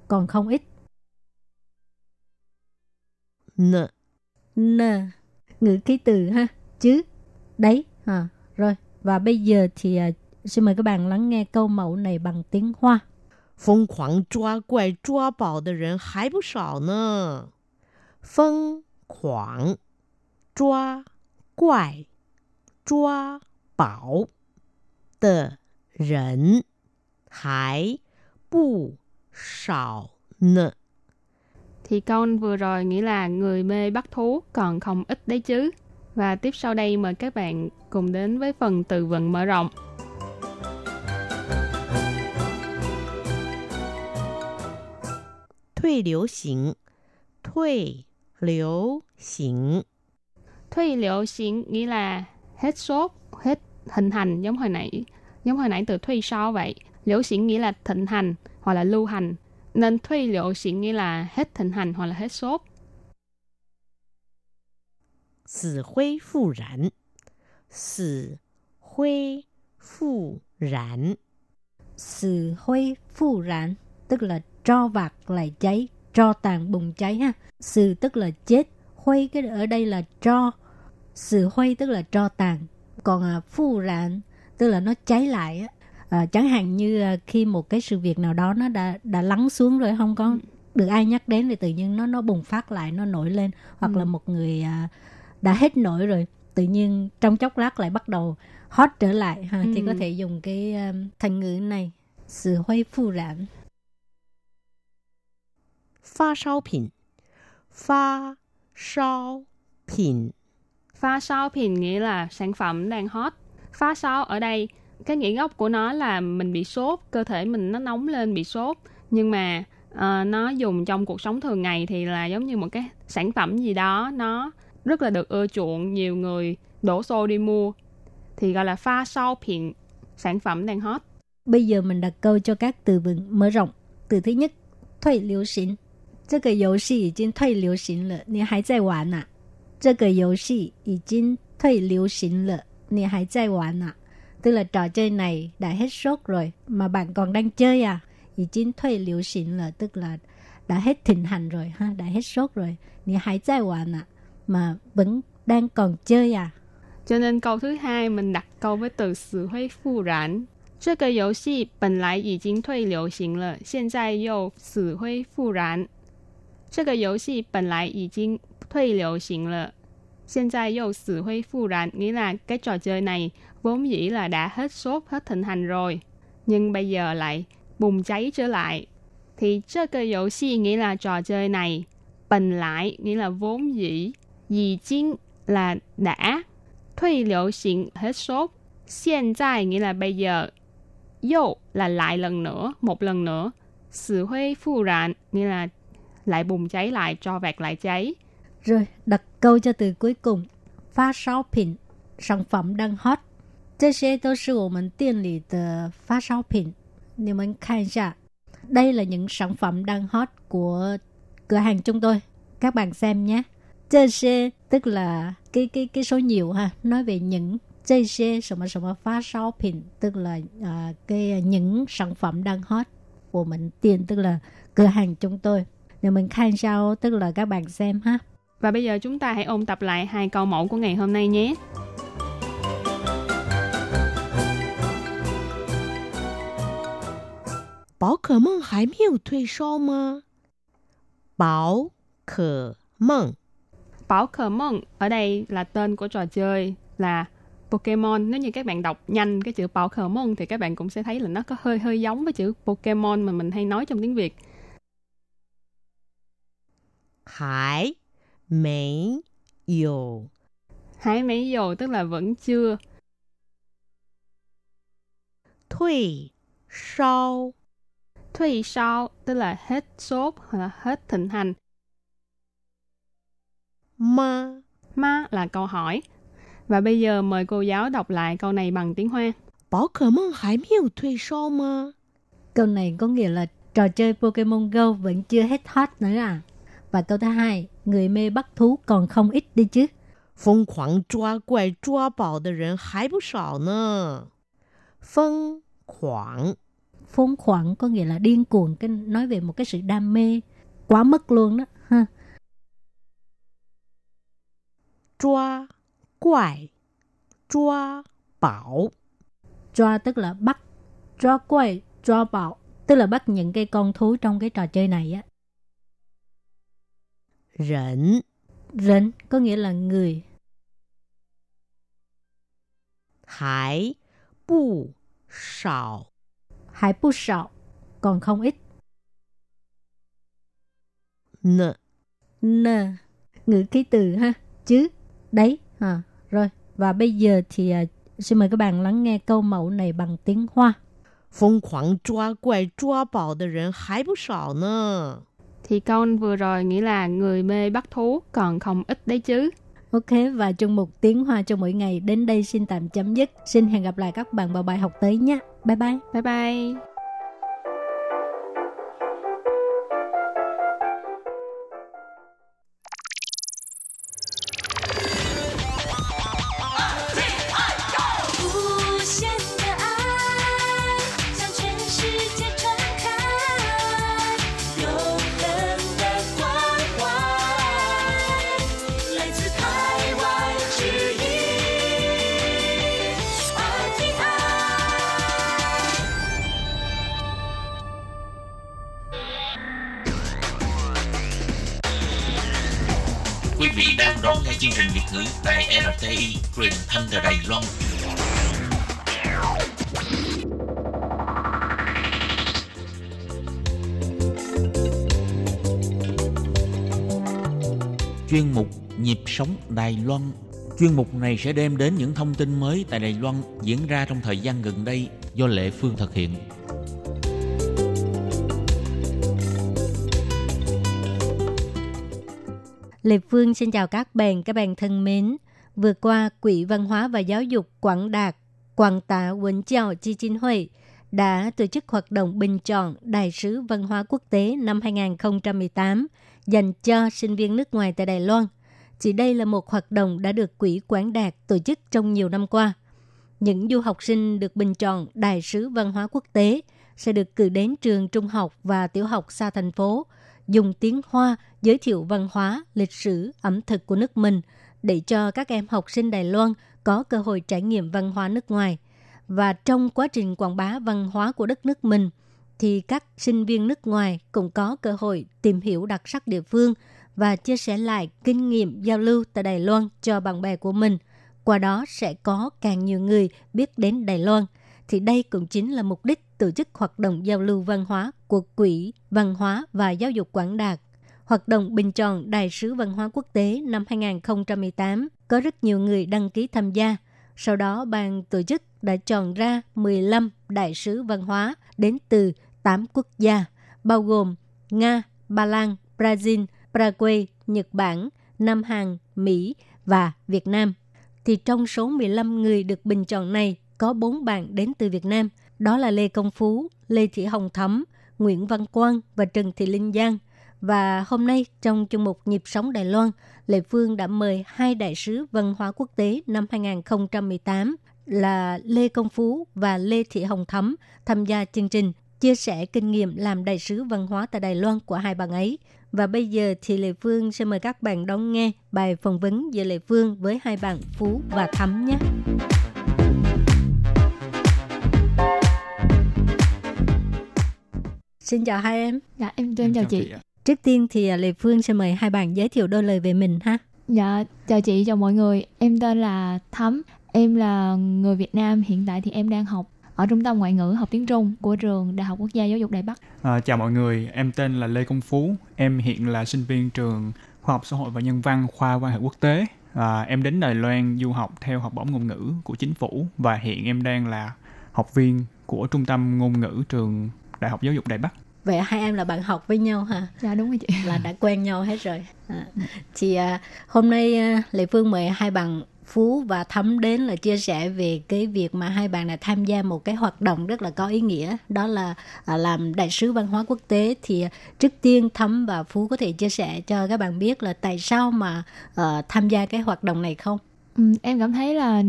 còn không ít. Nè. Nè. Ngữ khí từ ha. Chứ. Đấy. À, rồi. Và bây giờ thì uh, xin mời các bạn lắng nghe câu mẫu này bằng tiếng Hoa. Phong khoảng chua quay chua bảo de rừng hãy bù sảo nè. Phong khoảng chua quay chua bảo de rỉnh hãy bù sảo nè. Thì câu vừa rồi nghĩa là người mê bắt thú còn không ít đấy chứ. Và tiếp sau đây mời các bạn cùng đến với phần từ vựng mở rộng. Thuy liễu xỉn. Thuy liễu xỉn. Thuy liễu xỉn nghĩa là hết sốt, hết hình hành giống hồi nãy. Giống hồi nãy từ thuy sao vậy. Liễu xỉn nghĩa là thịnh hành hoặc là lưu hành. Nên thuy liễu xỉn nghĩa là hết thịnh hành hoặc là hết sốt. Sì huy phụ rãn. Sì huy phụ rãn. Sì huy phụ rãn tức là tro vạc lại cháy, tro tàn bùng cháy ha. Sự tức là chết, khuây cái ở đây là tro, sự khuây tức là tro tàn. Còn à, phu rạn tức là nó cháy lại á. À, chẳng hạn như à, khi một cái sự việc nào đó nó đã đã lắng xuống rồi, không có được ai nhắc đến thì tự nhiên nó nó bùng phát lại, nó nổi lên. Hoặc ừ. là một người à, đã hết nổi rồi, tự nhiên trong chốc lát lại bắt đầu hot trở lại ha. Ừ. Thì có thể dùng cái um, thành ngữ này, sự khuây phu rạn. Phá sao pin, phá sao pin. Phá sao pin nghĩa là sản phẩm đang hot. Phá sao ở đây, cái nghĩa gốc của nó là mình bị sốt, cơ thể mình nó nóng lên bị sốt. Nhưng mà uh, nó dùng trong cuộc sống thường ngày thì là giống như một cái sản phẩm gì đó nó rất là được ưa chuộng, nhiều người đổ xô đi mua. Thì gọi là pha sao pin, sản phẩm đang hot. Bây giờ mình đặt câu cho các từ vựng mở rộng. Từ thứ nhất, thuê liễu xịn. Cái cái yếu xì已经退流行了, 你还在玩啊? Cái cái yếu xì已经退流行了, 你还在玩啊? Tức là trò chơi này đã hết sốt rồi mà bạn còn đang chơi à? 已经退流行了, tức là đã hết thịnh hành rồi ha, đã hết sốt rồi. 你还在玩啊? Mà vẫn đang còn chơi à? Cho nên câu thứ hai mình đặt câu với từ sự huy phu rãn. Cái cái yếu xì bản lại已经退流行了, 现在又死灰复燃. 这个游戏本来已经退流行了, 现在又死灰复燃, nghĩa là cái trò chơi này vốn dĩ là đã hết sốt, hết thịnh hành rồi, nhưng bây giờ lại bùng cháy trở lại. Thì 这个游戏 nghĩa là trò chơi này, 本来 nghĩa là vốn dĩ, 已经 là đã, 退流行 hết sốt, 现在 nghĩa là bây giờ, yo là lại lần nữa, một lần nữa, 死灰复燃 nghĩa là lại bùng cháy lại, cho vạt lại cháy. Rồi, đặt câu cho từ cuối cùng, phá sao pin, sản phẩm đang hot. 这些都是我们店里的发烧品. 你们看一下, đây là những sản phẩm đang hot của cửa hàng chúng tôi. Các bạn xem nhé. 这些 tức là cái cái cái số nhiều ha, nói về những 这些什么什么发烧品 tức là uh, cái những sản phẩm đang hot của mình tiền, tức là cửa hàng chúng tôi. Để mình khan sao tức là các bạn xem ha. Và bây giờ chúng ta hãy ôn tập lại hai câu mẫu của ngày hôm nay nhé. Pokémon hãy miêu thuê sao mà? Pokémon. Pokémon ở đây là tên của trò chơi là Pokémon. Nếu như các bạn đọc nhanh cái chữ Pokémon thì các bạn cũng sẽ thấy là nó có hơi hơi giống với chữ Pokémon mà mình hay nói trong tiếng Việt. Hải mấy dồ. Hải mấy dồ tức là vẫn chưa. Thuy sao. Thuy sao tức là hết sốt hoặc là hết thịnh hành. Ma. Ma là câu hỏi. Và bây giờ mời cô giáo đọc lại câu này bằng tiếng Hoa. Pokémon hải miêu thuy sao ma. Câu này có nghĩa là trò chơi Pokemon Go vẫn chưa hết hot nữa à? Và câu thứ hai, người mê bắt thú còn không ít đi chứ. Phong khoảng trua quay trua bảo de rén hai bu sảo nè. Phong khoảng. Phong khoảng có nghĩa là điên cuồng, cái nói về một cái sự đam mê quá mức luôn đó ha. Trua quay trua bảo. Trua tức là bắt. Trua quay trua bảo tức là bắt những cái con thú trong cái trò chơi này á. Rỉnh. Rỉnh có nghĩa là người. Hải bù sảo. Hải bù sảo còn không ít. Nơ. Nơ ngữ ký từ ha, chứ đấy à, rồi. Và bây giờ thì à, xin mời các bạn lắng nghe câu mẫu này bằng tiếng Hoa. Phong khoảng trua quay trua bảo de rén hải bù sảo nơ. Thì câu vừa rồi nghĩa là người mê bắt thú còn không ít đấy chứ. Ok, và chung một tiếng Hoa cho mỗi ngày đến đây xin tạm chấm dứt. Xin hẹn gặp lại các bạn vào bài học tới nhé. Bye bye. Bye bye. Quý vị đang đón nghe chương trình Việt ngữ tại rờ tê i, truyền thanh từ Đài Loan. Chuyên mục Nhịp sống Đài Loan. Chuyên mục này sẽ đem đến những thông tin mới tại Đài Loan diễn ra trong thời gian gần đây do Lệ Phương thực hiện. Lê Phương xin chào các bạn, các bạn thân mến. Vừa qua, Quỹ Văn hóa và Giáo dục Quảng Đạt, Quảng Tạ Quỳnh Chào Chi Chinh Huệ đã tổ chức hoạt động bình chọn Đại sứ Văn hóa Quốc tế năm hai không một tám dành cho sinh viên nước ngoài tại Đài Loan. Chỉ đây là một hoạt động đã được Quỹ Quảng Đạt tổ chức trong nhiều năm qua. Những du học sinh được bình chọn Đại sứ Văn hóa Quốc tế sẽ được cử đến trường trung học và tiểu học xa thành phố, dùng tiếng Hoa giới thiệu văn hóa, lịch sử, ẩm thực của nước mình để cho các em học sinh Đài Loan có cơ hội trải nghiệm văn hóa nước ngoài. Và trong quá trình quảng bá văn hóa của đất nước mình, thì các sinh viên nước ngoài cũng có cơ hội tìm hiểu đặc sắc địa phương và chia sẻ lại kinh nghiệm giao lưu tại Đài Loan cho bạn bè của mình. Qua đó sẽ có càng nhiều người biết đến Đài Loan. Thì đây cũng chính là mục đích tổ chức hoạt động giao lưu văn hóa của Quỹ Văn hóa và Giáo dục Quảng Đạt. Hoạt động bình chọn Đại sứ Văn hóa Quốc tế năm hai không một tám có rất nhiều người đăng ký tham gia. Sau đó, ban tổ chức đã chọn ra mười lăm đại sứ văn hóa đến từ tám quốc gia, bao gồm Nga, Ba Lan, Brazil, Paraguay, Nhật Bản, Nam Hàn, Mỹ và Việt Nam. Thì trong số mười lăm người được bình chọn này, có bốn bạn đến từ Việt Nam, đó là Lê Công Phú, Lê Thị Hồng Thắm, Nguyễn Văn Quang và Trần Thị Linh Giang. Và hôm nay trong chương mục Nhịp sống Đài Loan, Lê Phương đã mời hai đại sứ văn hóa quốc tế năm hai không một tám là Lê Công Phú và Lê Thị Hồng Thắm tham gia chương trình chia sẻ kinh nghiệm làm đại sứ văn hóa tại Đài Loan của hai bạn ấy. Và bây giờ thì Lê Phương sẽ mời các bạn đón nghe bài phỏng vấn giữa Lê Phương với hai bạn Phú và Thắm nhé. Xin chào hai em. Dạ, em chào, em chào chị. chị Trước tiên thì Lê Phương sẽ mời hai bạn giới thiệu đôi lời về mình ha. Dạ, chào chị, chào mọi người. Em tên là Thắm, em là người Việt Nam. Hiện tại thì em đang học ở Trung tâm Ngoại ngữ học tiếng Trung của trường Đại học Quốc gia Giáo dục Đài Bắc. À, chào mọi người, em tên là Lê Công Phú. Em hiện là sinh viên trường Khoa học Xã hội và Nhân văn, khoa quan hệ quốc tế. À, em đến Đài Loan du học theo học bổng ngôn ngữ của chính phủ. Và hiện em đang là học viên của Trung tâm Ngôn ngữ trường Đại học Giáo dục Đài Bắc. Vậy hai em là bạn học với nhau hả? Dạ đúng rồi chị. Là đã quen nhau hết rồi. À, thì à, hôm nay à, Lê Phương mời hai bạn Phú và Thắm đến là chia sẻ về cái việc mà hai bạn đã tham gia một cái hoạt động rất là có ý nghĩa, đó là à, làm đại sứ văn hóa quốc tế. Thì à, trước tiên Thắm và Phú có thể chia sẻ cho các bạn biết là tại sao mà à, tham gia cái hoạt động này không? Ừ, em cảm thấy là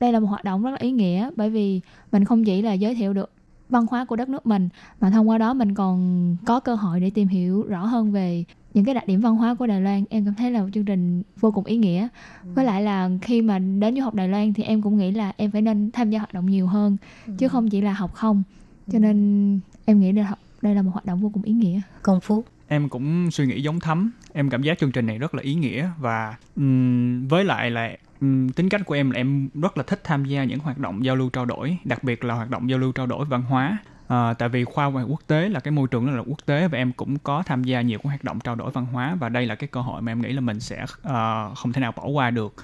đây là một hoạt động rất là ý nghĩa, bởi vì mình không chỉ là giới thiệu được văn hóa của đất nước mình, mà thông qua đó mình còn có cơ hội để tìm hiểu rõ hơn về những cái đặc điểm văn hóa của Đài Loan. Em cảm thấy là một chương trình vô cùng ý nghĩa. Ừ. Với lại là khi mà đến du học Đài Loan thì em cũng nghĩ là em phải nên tham gia hoạt động nhiều hơn, ừ. chứ không chỉ là học không. Cho nên em nghĩ đây là một hoạt động vô cùng ý nghĩa. Công Phú? Em cũng suy nghĩ giống Thắm. Em cảm giác chương trình này rất là ý nghĩa. Và um, với lại là um, tính cách của em là em rất là thích tham gia những hoạt động giao lưu trao đổi, đặc biệt là hoạt động giao lưu trao đổi văn hóa. À, tại vì khoa ngoại quốc tế là cái môi trường rất là quốc tế, và em cũng có tham gia nhiều các hoạt động trao đổi văn hóa, và đây là cái cơ hội mà em nghĩ là mình sẽ uh, không thể nào bỏ qua được.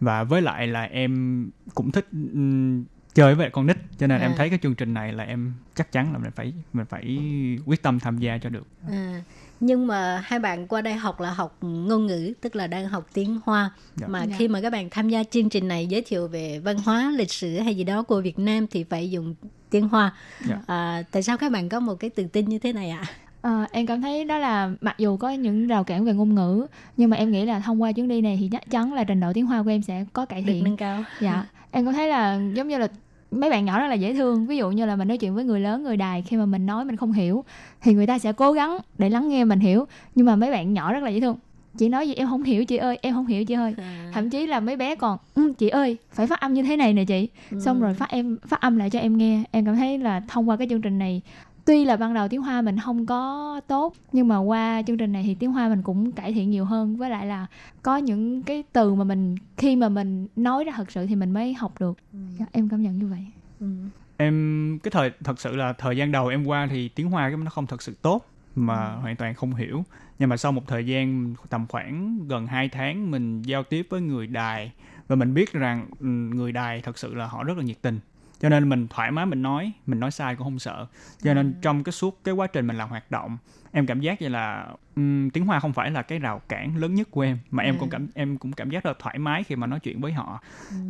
Và với lại là em cũng thích um, chơi với con nít, cho nên à. em thấy cái chương trình này là em chắc chắn là mình phải mình phải quyết tâm tham gia cho được. À. Nhưng mà hai bạn qua đây học là học ngôn ngữ, tức là đang học tiếng Hoa. Dạ. Mà dạ. khi mà các bạn tham gia chương trình này giới thiệu về văn hóa, lịch sử hay gì đó của Việt Nam thì phải dùng tiếng Hoa. Dạ. À, tại sao các bạn có một cái tự tin như thế này ạ? À, em cảm thấy đó là mặc dù có những rào cản về ngôn ngữ, nhưng mà em nghĩ là thông qua chuyến đi này thì chắc chắn là trình độ tiếng Hoa của em sẽ có cải thiện. Được nâng cao. Dạ. Em cảm thấy là giống như là mấy bạn nhỏ rất là dễ thương. Ví dụ như là mình nói chuyện với người lớn, người Đài, khi mà mình nói mình không hiểu thì người ta sẽ cố gắng để lắng nghe mình hiểu. Nhưng mà mấy bạn nhỏ rất là dễ thương. Chị nói gì em không hiểu chị ơi, em không hiểu chị ơi. À. Thậm chí là mấy bé còn um, chị ơi, phải phát âm như thế này nè chị. Ừ. Xong rồi phát em phát âm lại cho em nghe. Em cảm thấy là thông qua cái chương trình này Tuy là ban đầu tiếng Hoa mình không có tốt, nhưng mà qua chương trình này thì tiếng Hoa mình cũng cải thiện nhiều hơn. Với lại là có những cái từ mà mình khi mà mình nói ra thật sự thì mình mới học được. Ừ. Em cảm nhận như vậy. Ừ. Em cái thời thật sự là thời gian đầu em qua thì tiếng Hoa nó không thật sự tốt, mà ừ. hoàn toàn không hiểu. Nhưng mà sau một thời gian tầm khoảng gần hai tháng mình giao tiếp với người Đài, và mình biết rằng người Đài thật sự là họ rất là nhiệt tình. Cho nên mình thoải mái mình nói, mình nói sai cũng không sợ. Cho nên trong cái suốt cái quá trình mình làm hoạt động, em cảm giác vậy là um, tiếng Hoa không phải là cái rào cản lớn nhất của em, mà em cũng cảm em cũng cảm giác rất là thoải mái khi mà nói chuyện với họ.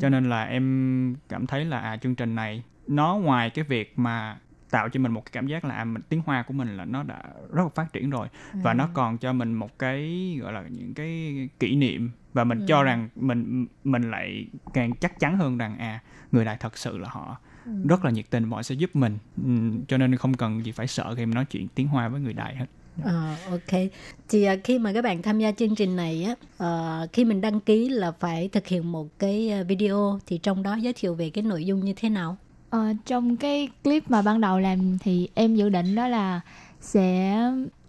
Cho nên là em cảm thấy là à, chương trình này nó ngoài cái việc mà tạo cho mình một cái cảm giác là mình, tiếng Hoa của mình là nó đã rất là phát triển rồi, và ừ. nó còn cho mình một cái gọi là những cái kỷ niệm, và mình ừ. cho rằng mình mình lại càng chắc chắn hơn rằng à, người Đài thật sự là họ ừ. rất là nhiệt tình, họ sẽ giúp mình, ừ, cho nên không cần gì phải sợ khi mà nói chuyện tiếng Hoa với người Đài hết. À, ok. Thì khi mà các bạn tham gia chương trình này á, khi mình đăng ký là phải thực hiện một cái video, thì trong đó giới thiệu về cái nội dung như thế nào? Ờ, trong cái clip mà ban đầu làm thì em dự định đó là sẽ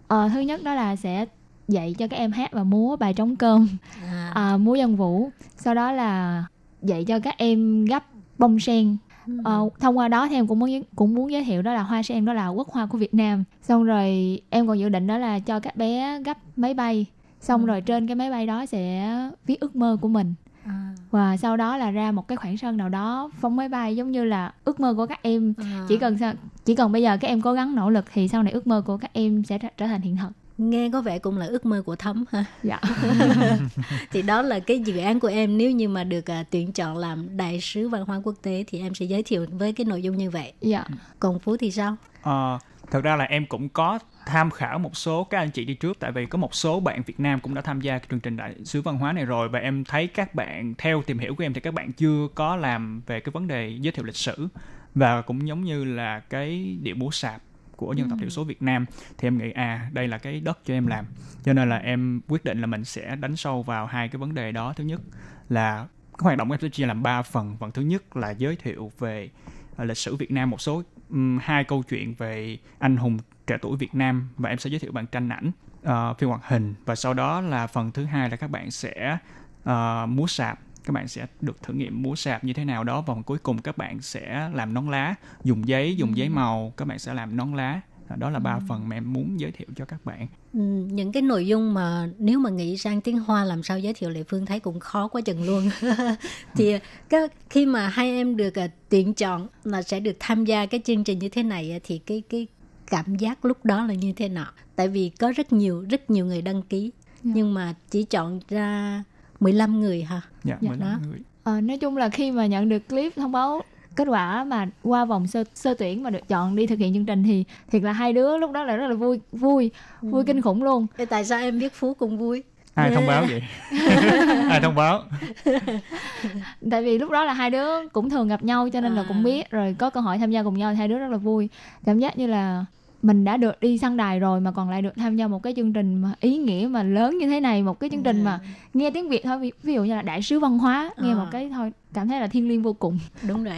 ờ, thứ nhất đó là sẽ dạy cho các em hát và múa bài trống cơm, à. ờ, múa dân vũ, sau đó là dạy cho các em gấp bông sen. ừ. Ờ, thông qua đó thì em cũng muốn cũng muốn giới thiệu đó là hoa sen đó là quốc hoa của Việt Nam. Xong rồi em còn dự định đó là cho các bé gấp máy bay, xong ừ. rồi trên cái máy bay đó sẽ viết ước mơ của mình. À. Và sau đó là ra một cái khoảng sân nào đó phóng máy bay, giống như là ước mơ của các em. à. Chỉ cần chỉ cần bây giờ các em cố gắng nỗ lực thì sau này ước mơ của các em sẽ trở thành hiện thực. Nghe có vẻ cũng là ước mơ của Thấm ha. Dạ. Thì đó là cái dự án của em. Nếu như mà được à, tuyển chọn làm đại sứ văn hóa quốc tế thì em sẽ giới thiệu với cái nội dung như vậy. Dạ. Còn Phú thì sao? À, thật ra là em cũng có tham khảo một số các anh chị đi trước, tại vì có một số bạn Việt Nam cũng đã tham gia cái chương trình đại sứ văn hóa này rồi, và em thấy các bạn, theo tìm hiểu của em thì các bạn chưa có làm về cái vấn đề giới thiệu lịch sử và cũng giống như là cái điệu múa sạp của dân tộc thiểu số Việt Nam. Thì em nghĩ à, đây là cái đất cho em làm, cho nên là em quyết định là mình sẽ đánh sâu vào hai cái vấn đề đó. Thứ nhất là cái hoạt động của em sẽ chia làm ba phần. Phần thứ nhất là giới thiệu về lịch sử Việt Nam, một số um, hai câu chuyện về anh hùng trẻ tuổi Việt Nam, và em sẽ giới thiệu bằng tranh ảnh, uh, phim hoạt hình. Và sau đó là phần thứ hai là các bạn sẽ uh, múa sạp, các bạn sẽ được thử nghiệm múa sạp như thế nào đó. Và cuối cùng các bạn sẽ làm nón lá, dùng giấy, dùng giấy màu, các bạn sẽ làm nón lá. Đó là ba ừ. phần mà em muốn giới thiệu cho các bạn. Ừ, những cái nội dung mà nếu mà nghĩ sang tiếng Hoa làm sao giới thiệu Lệ Phương thấy cũng khó quá chừng luôn. Thì các, khi mà hai em được uh, tuyển chọn là sẽ được tham gia cái chương trình như thế này thì cái cái cảm giác lúc đó là như thế nào? Tại vì có rất nhiều rất nhiều người đăng ký, yeah. nhưng mà chỉ chọn ra mười lăm người hả? Dạ, yeah, mười lăm người. Ờ, nói chung là khi mà nhận được clip thông báo kết quả mà qua vòng sơ, sơ tuyển mà được chọn đi thực hiện chương trình thì thiệt là hai đứa lúc đó là rất là vui, vui, vui ừ. kinh khủng luôn. Thế tại sao em biết Phú cũng vui? Ai thông báo vậy? Ai thông báo? Tại vì lúc đó là hai đứa cũng thường gặp nhau cho nên à. là cũng biết, rồi có cơ hội tham gia cùng nhau thì hai đứa rất là vui. Cảm giác như là mình đã được đi sang đài rồi mà còn lại được tham gia một cái chương trình mà ý nghĩa mà lớn như thế này, một cái chương trình mà nghe tiếng Việt thôi, ví dụ như là đại sứ văn hóa, nghe à. một cái thôi cảm thấy là thiêng liêng vô cùng. Đúng rồi.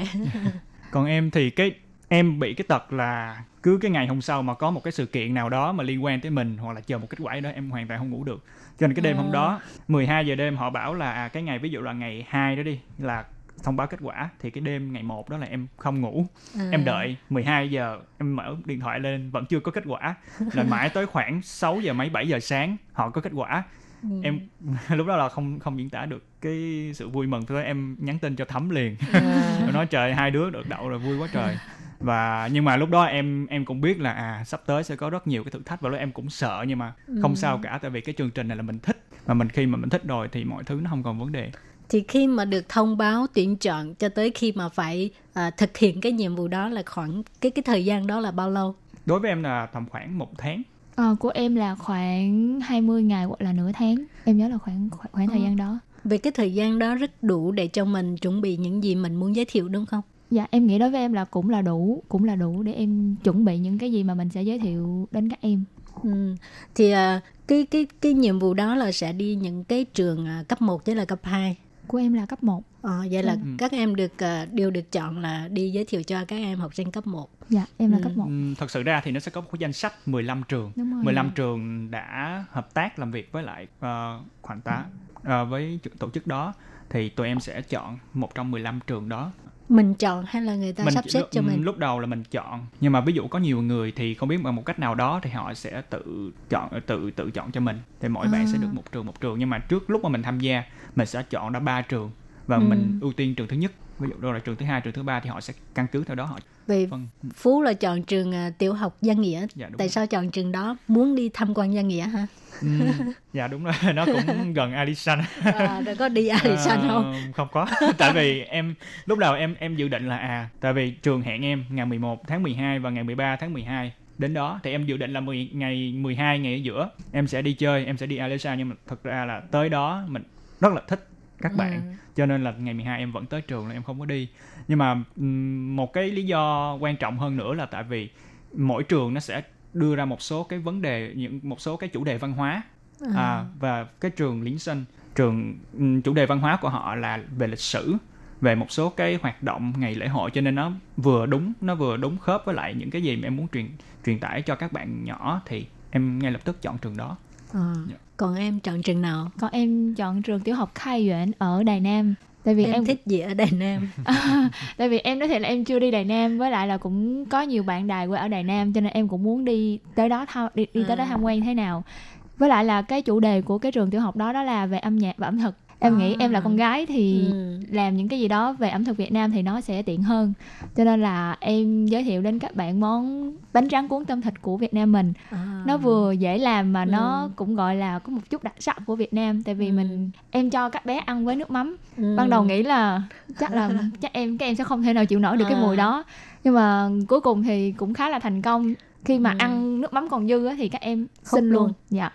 Còn em thì cái em bị cái tật là cứ cái ngày hôm sau mà có một cái sự kiện nào đó mà liên quan tới mình hoặc là chờ một kết quả đó, em hoàn toàn không ngủ được. Cho nên cái đêm à. hôm đó mười hai giờ đêm họ bảo là à, cái ngày ví dụ là ngày hai đó đi là thông báo kết quả, thì cái đêm ngày một đó là em không ngủ. à. Em đợi mười hai giờ em mở điện thoại lên vẫn chưa có kết quả, rồi mãi tới khoảng sáu giờ mấy bảy giờ sáng họ có kết quả. ừ. Em lúc đó là không không diễn tả được cái sự vui mừng. Thôi em nhắn tin cho Thắm liền, à. nói trời, hai đứa được đậu rồi, vui quá trời. Và nhưng mà lúc đó em em cũng biết là à, sắp tới sẽ có rất nhiều cái thử thách, và lúc em cũng sợ, nhưng mà không ừ. sao cả, tại vì cái chương trình này là mình thích, mà mình khi mà mình thích rồi thì mọi thứ nó không còn vấn đề. Thì khi mà được thông báo tuyển chọn cho tới khi mà phải à, thực hiện cái nhiệm vụ đó là khoảng cái cái thời gian đó là bao lâu? Đối với em là tầm khoảng một tháng. Ờ, của em là khoảng hai mươi ngày hoặc là nửa tháng. Em nhớ là khoảng khoảng, khoảng ừ. thời gian đó. Về cái thời gian đó rất đủ để cho mình chuẩn bị những gì mình muốn giới thiệu, đúng không? Dạ, em nghĩ đối với em là cũng là đủ, cũng là đủ để em chuẩn bị những cái gì mà mình sẽ giới thiệu đến các em. Ừ. Thì à, cái cái cái nhiệm vụ đó là sẽ đi những cái trường à, cấp một tới là cấp hai. của em là cấp một. Ờ, vậy là ừ. các em được đều được chọn là đi giới thiệu cho các em học sinh cấp một. Dạ, em là ừ. cấp một. Thật sự ra thì nó sẽ có một cái danh sách mười lăm trường. mười lăm trường đã hợp tác làm việc với lại uh, khoản tá ừ. uh, với tổ chức đó, thì tụi em sẽ chọn một trong mười lăm trường đó. Mình chọn hay là người ta mình, sắp xếp cho mình? Lúc đầu là mình chọn, nhưng mà ví dụ có nhiều người thì không biết bằng một cách nào đó thì họ sẽ tự chọn tự tự chọn cho mình, thì mỗi à. bạn sẽ được một trường một trường. Nhưng mà trước lúc mà mình tham gia mình sẽ chọn ra ba trường và ừ. mình ưu tiên trường thứ nhất, ví dụ đó là trường thứ hai, trường thứ ba, thì họ sẽ căn cứ theo đó họ. Vì Vâng. Phú là chọn trường tiểu học Gia Nghĩa. Dạ, tại rồi. Sao chọn trường đó? Muốn đi tham quan Gia Nghĩa hả? Ừ, dạ đúng rồi, nó cũng gần Alisson. À, đã có đi Alisson à, không? Không có, tại vì em lúc đầu em em dự định là à, tại vì trường hẹn em ngày mười một tháng mười hai và ngày mười ba tháng mười hai đến đó, thì em dự định là mười, ngày mười hai ngày ở giữa em sẽ đi chơi, em sẽ đi Alisson, nhưng mà thật ra là tới đó mình rất là thích các bạn, ừ. cho nên là ngày mười hai em vẫn tới trường là em không có đi. Nhưng mà một cái lý do quan trọng hơn nữa là tại vì mỗi trường nó sẽ đưa ra một số cái vấn đề, những một số cái chủ đề văn hóa à. À, và cái trường Liên Sơn, trường chủ đề văn hóa của họ là về lịch sử, về một số cái hoạt động ngày lễ hội, cho nên nó vừa đúng, nó vừa đúng khớp với lại những cái gì mà em muốn truyền truyền tải cho các bạn nhỏ, thì em ngay lập tức chọn trường đó. À. Yeah. Còn em chọn trường nào? Còn em chọn trường tiểu học Khai Duyện ở Đài Nam. Tại vì em, em thích gì ở Đài Nam? À, tại vì em nói thiệt là em chưa đi Đài Nam, với lại là cũng có nhiều bạn Đài quê ở Đài Nam, cho nên em cũng muốn đi tới đó tham, đi, đi tới đó tham quan thế nào. Với lại là cái chủ đề của cái trường tiểu học đó đó là về âm nhạc và ẩm thực. Em à. nghĩ em là con gái thì ừ. làm những cái gì đó về ẩm thực Việt Nam thì nó sẽ tiện hơn. Cho nên là em giới thiệu đến các bạn món bánh tráng cuốn tôm thịt của Việt Nam mình. À. Nó vừa dễ làm mà ừ. nó cũng gọi là có một chút đặc sắc của Việt Nam. Tại vì ừ. mình em cho các bé ăn với nước mắm. Ừ. Ban đầu nghĩ là chắc là chắc em các em sẽ không thể nào chịu nổi được à. cái mùi đó. Nhưng mà cuối cùng thì cũng khá là thành công. Khi mà ừ. ăn nước mắm còn dư á thì các em xin luôn. luôn Dạ.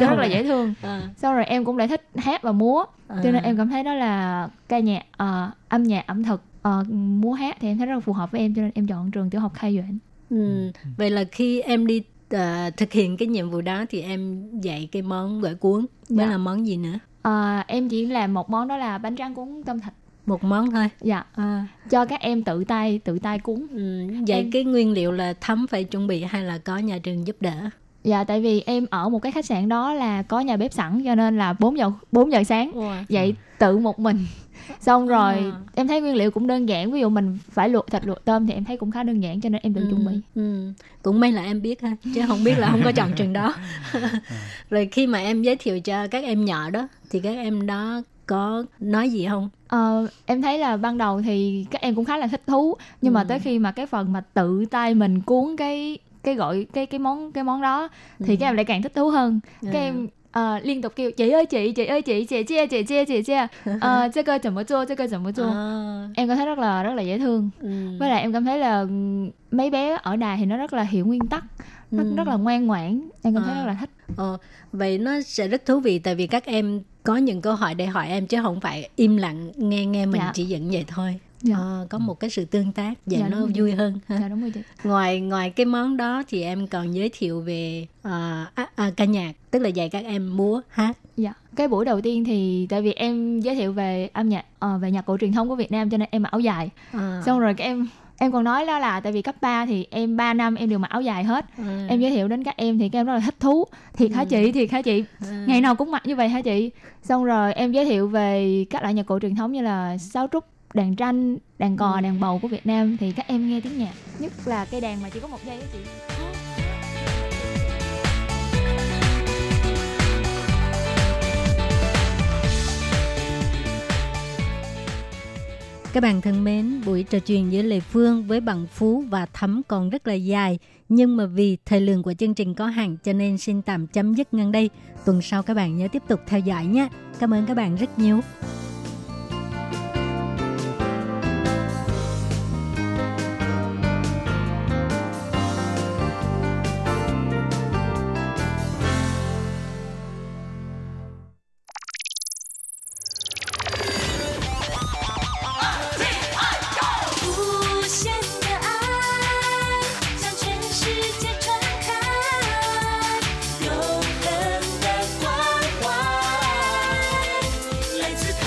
Rất là dễ thương. à. Sau rồi em cũng lại thích hát và múa, à. cho nên em cảm thấy đó là ca nhạc, uh, âm nhạc, ẩm thực, uh, múa hát thì em thấy rất là phù hợp với em, cho nên em chọn trường tiểu học Khai Duyện. ừ. Vậy là khi em đi uh, thực hiện cái nhiệm vụ đó thì em dạy cái món gỏi cuốn. Đó dạ. là món gì nữa? uh, Em chỉ làm một món, đó là bánh tráng cuốn tôm thịt. Một món thôi. Dạ. À. Cho các em tự tay tự tay cuốn. Ừ, vậy em... cái nguyên liệu là Thắm phải chuẩn bị hay là có nhà trường giúp đỡ? Dạ, tại vì em ở một cái khách sạn đó là có nhà bếp sẵn, cho nên là bốn giờ sáng wow. dậy tự một mình. Xong rồi à. em thấy nguyên liệu cũng đơn giản, ví dụ mình phải luộc thịt luộc tôm thì em thấy cũng khá đơn giản, cho nên em tự ừ, chuẩn bị. Ừ. Cũng may là em biết ha, chứ không biết là không có chọn trường đó. Rồi khi mà em giới thiệu cho các em nhỏ đó thì các em đó có nói gì không? Ờ, em thấy là ban đầu thì các em cũng khá là thích thú, nhưng ừ. mà tới khi mà cái phần mà tự tay mình cuốn cái cái gọi cái cái món cái món đó thì ừ. các em lại càng thích thú hơn. ừ. Các em uh, liên tục kêu chị ơi chị chị ơi chị chị chia chị chia chị chia chơi cơ chậm một chua chơi cơ chậm một chua. Em cảm thấy rất là rất là dễ thương. ừ. Với lại em cảm thấy là mấy bé ở Đài thì nó rất là hiểu nguyên tắc, nó ừ. rất là ngoan ngoãn, em cảm thấy à. rất là thích. Ờ, vậy nó sẽ rất thú vị, tại vì các em có những câu hỏi để hỏi em chứ không phải im lặng nghe nghe mình dạ. chỉ dẫn vậy thôi. Dạ. Ờ, có một cái sự tương tác vậy dạ, nó vui hơn. Dạ, đúng rồi chị. Ngoài ngoài cái món đó thì em còn giới thiệu về uh, à, à, ca nhạc, tức là dạy các em múa hát. Dạ. Cái buổi đầu tiên thì tại vì em giới thiệu về âm nhạc, uh, về nhạc cổ truyền thống của Việt Nam, cho nên em mặc áo dài. À. Xong rồi các em em còn nói đó là tại vì cấp ba thì em ba năm em đều mặc áo dài hết. à. Em giới thiệu đến các em thì các em rất là thích thú. Thiệt hả chị, thiệt hả chị, à. ngày nào cũng mặc như vậy hả chị. Xong rồi em giới thiệu về các loại nhạc cụ truyền thống như là sáo trúc, đàn tranh, đàn cò, ừ. đàn bầu của Việt Nam, thì các em nghe tiếng nhạc, nhất là cây đàn mà chỉ có một giây đó chị. Các bạn thân mến, buổi trò chuyện giữa Lê Phương với bạn Phú và Thắm còn rất là dài, nhưng mà vì thời lượng của chương trình có hạn cho nên xin tạm chấm dứt ngang đây. Tuần sau các bạn nhớ tiếp tục theo dõi nhé. Cảm ơn các bạn rất nhiều. It's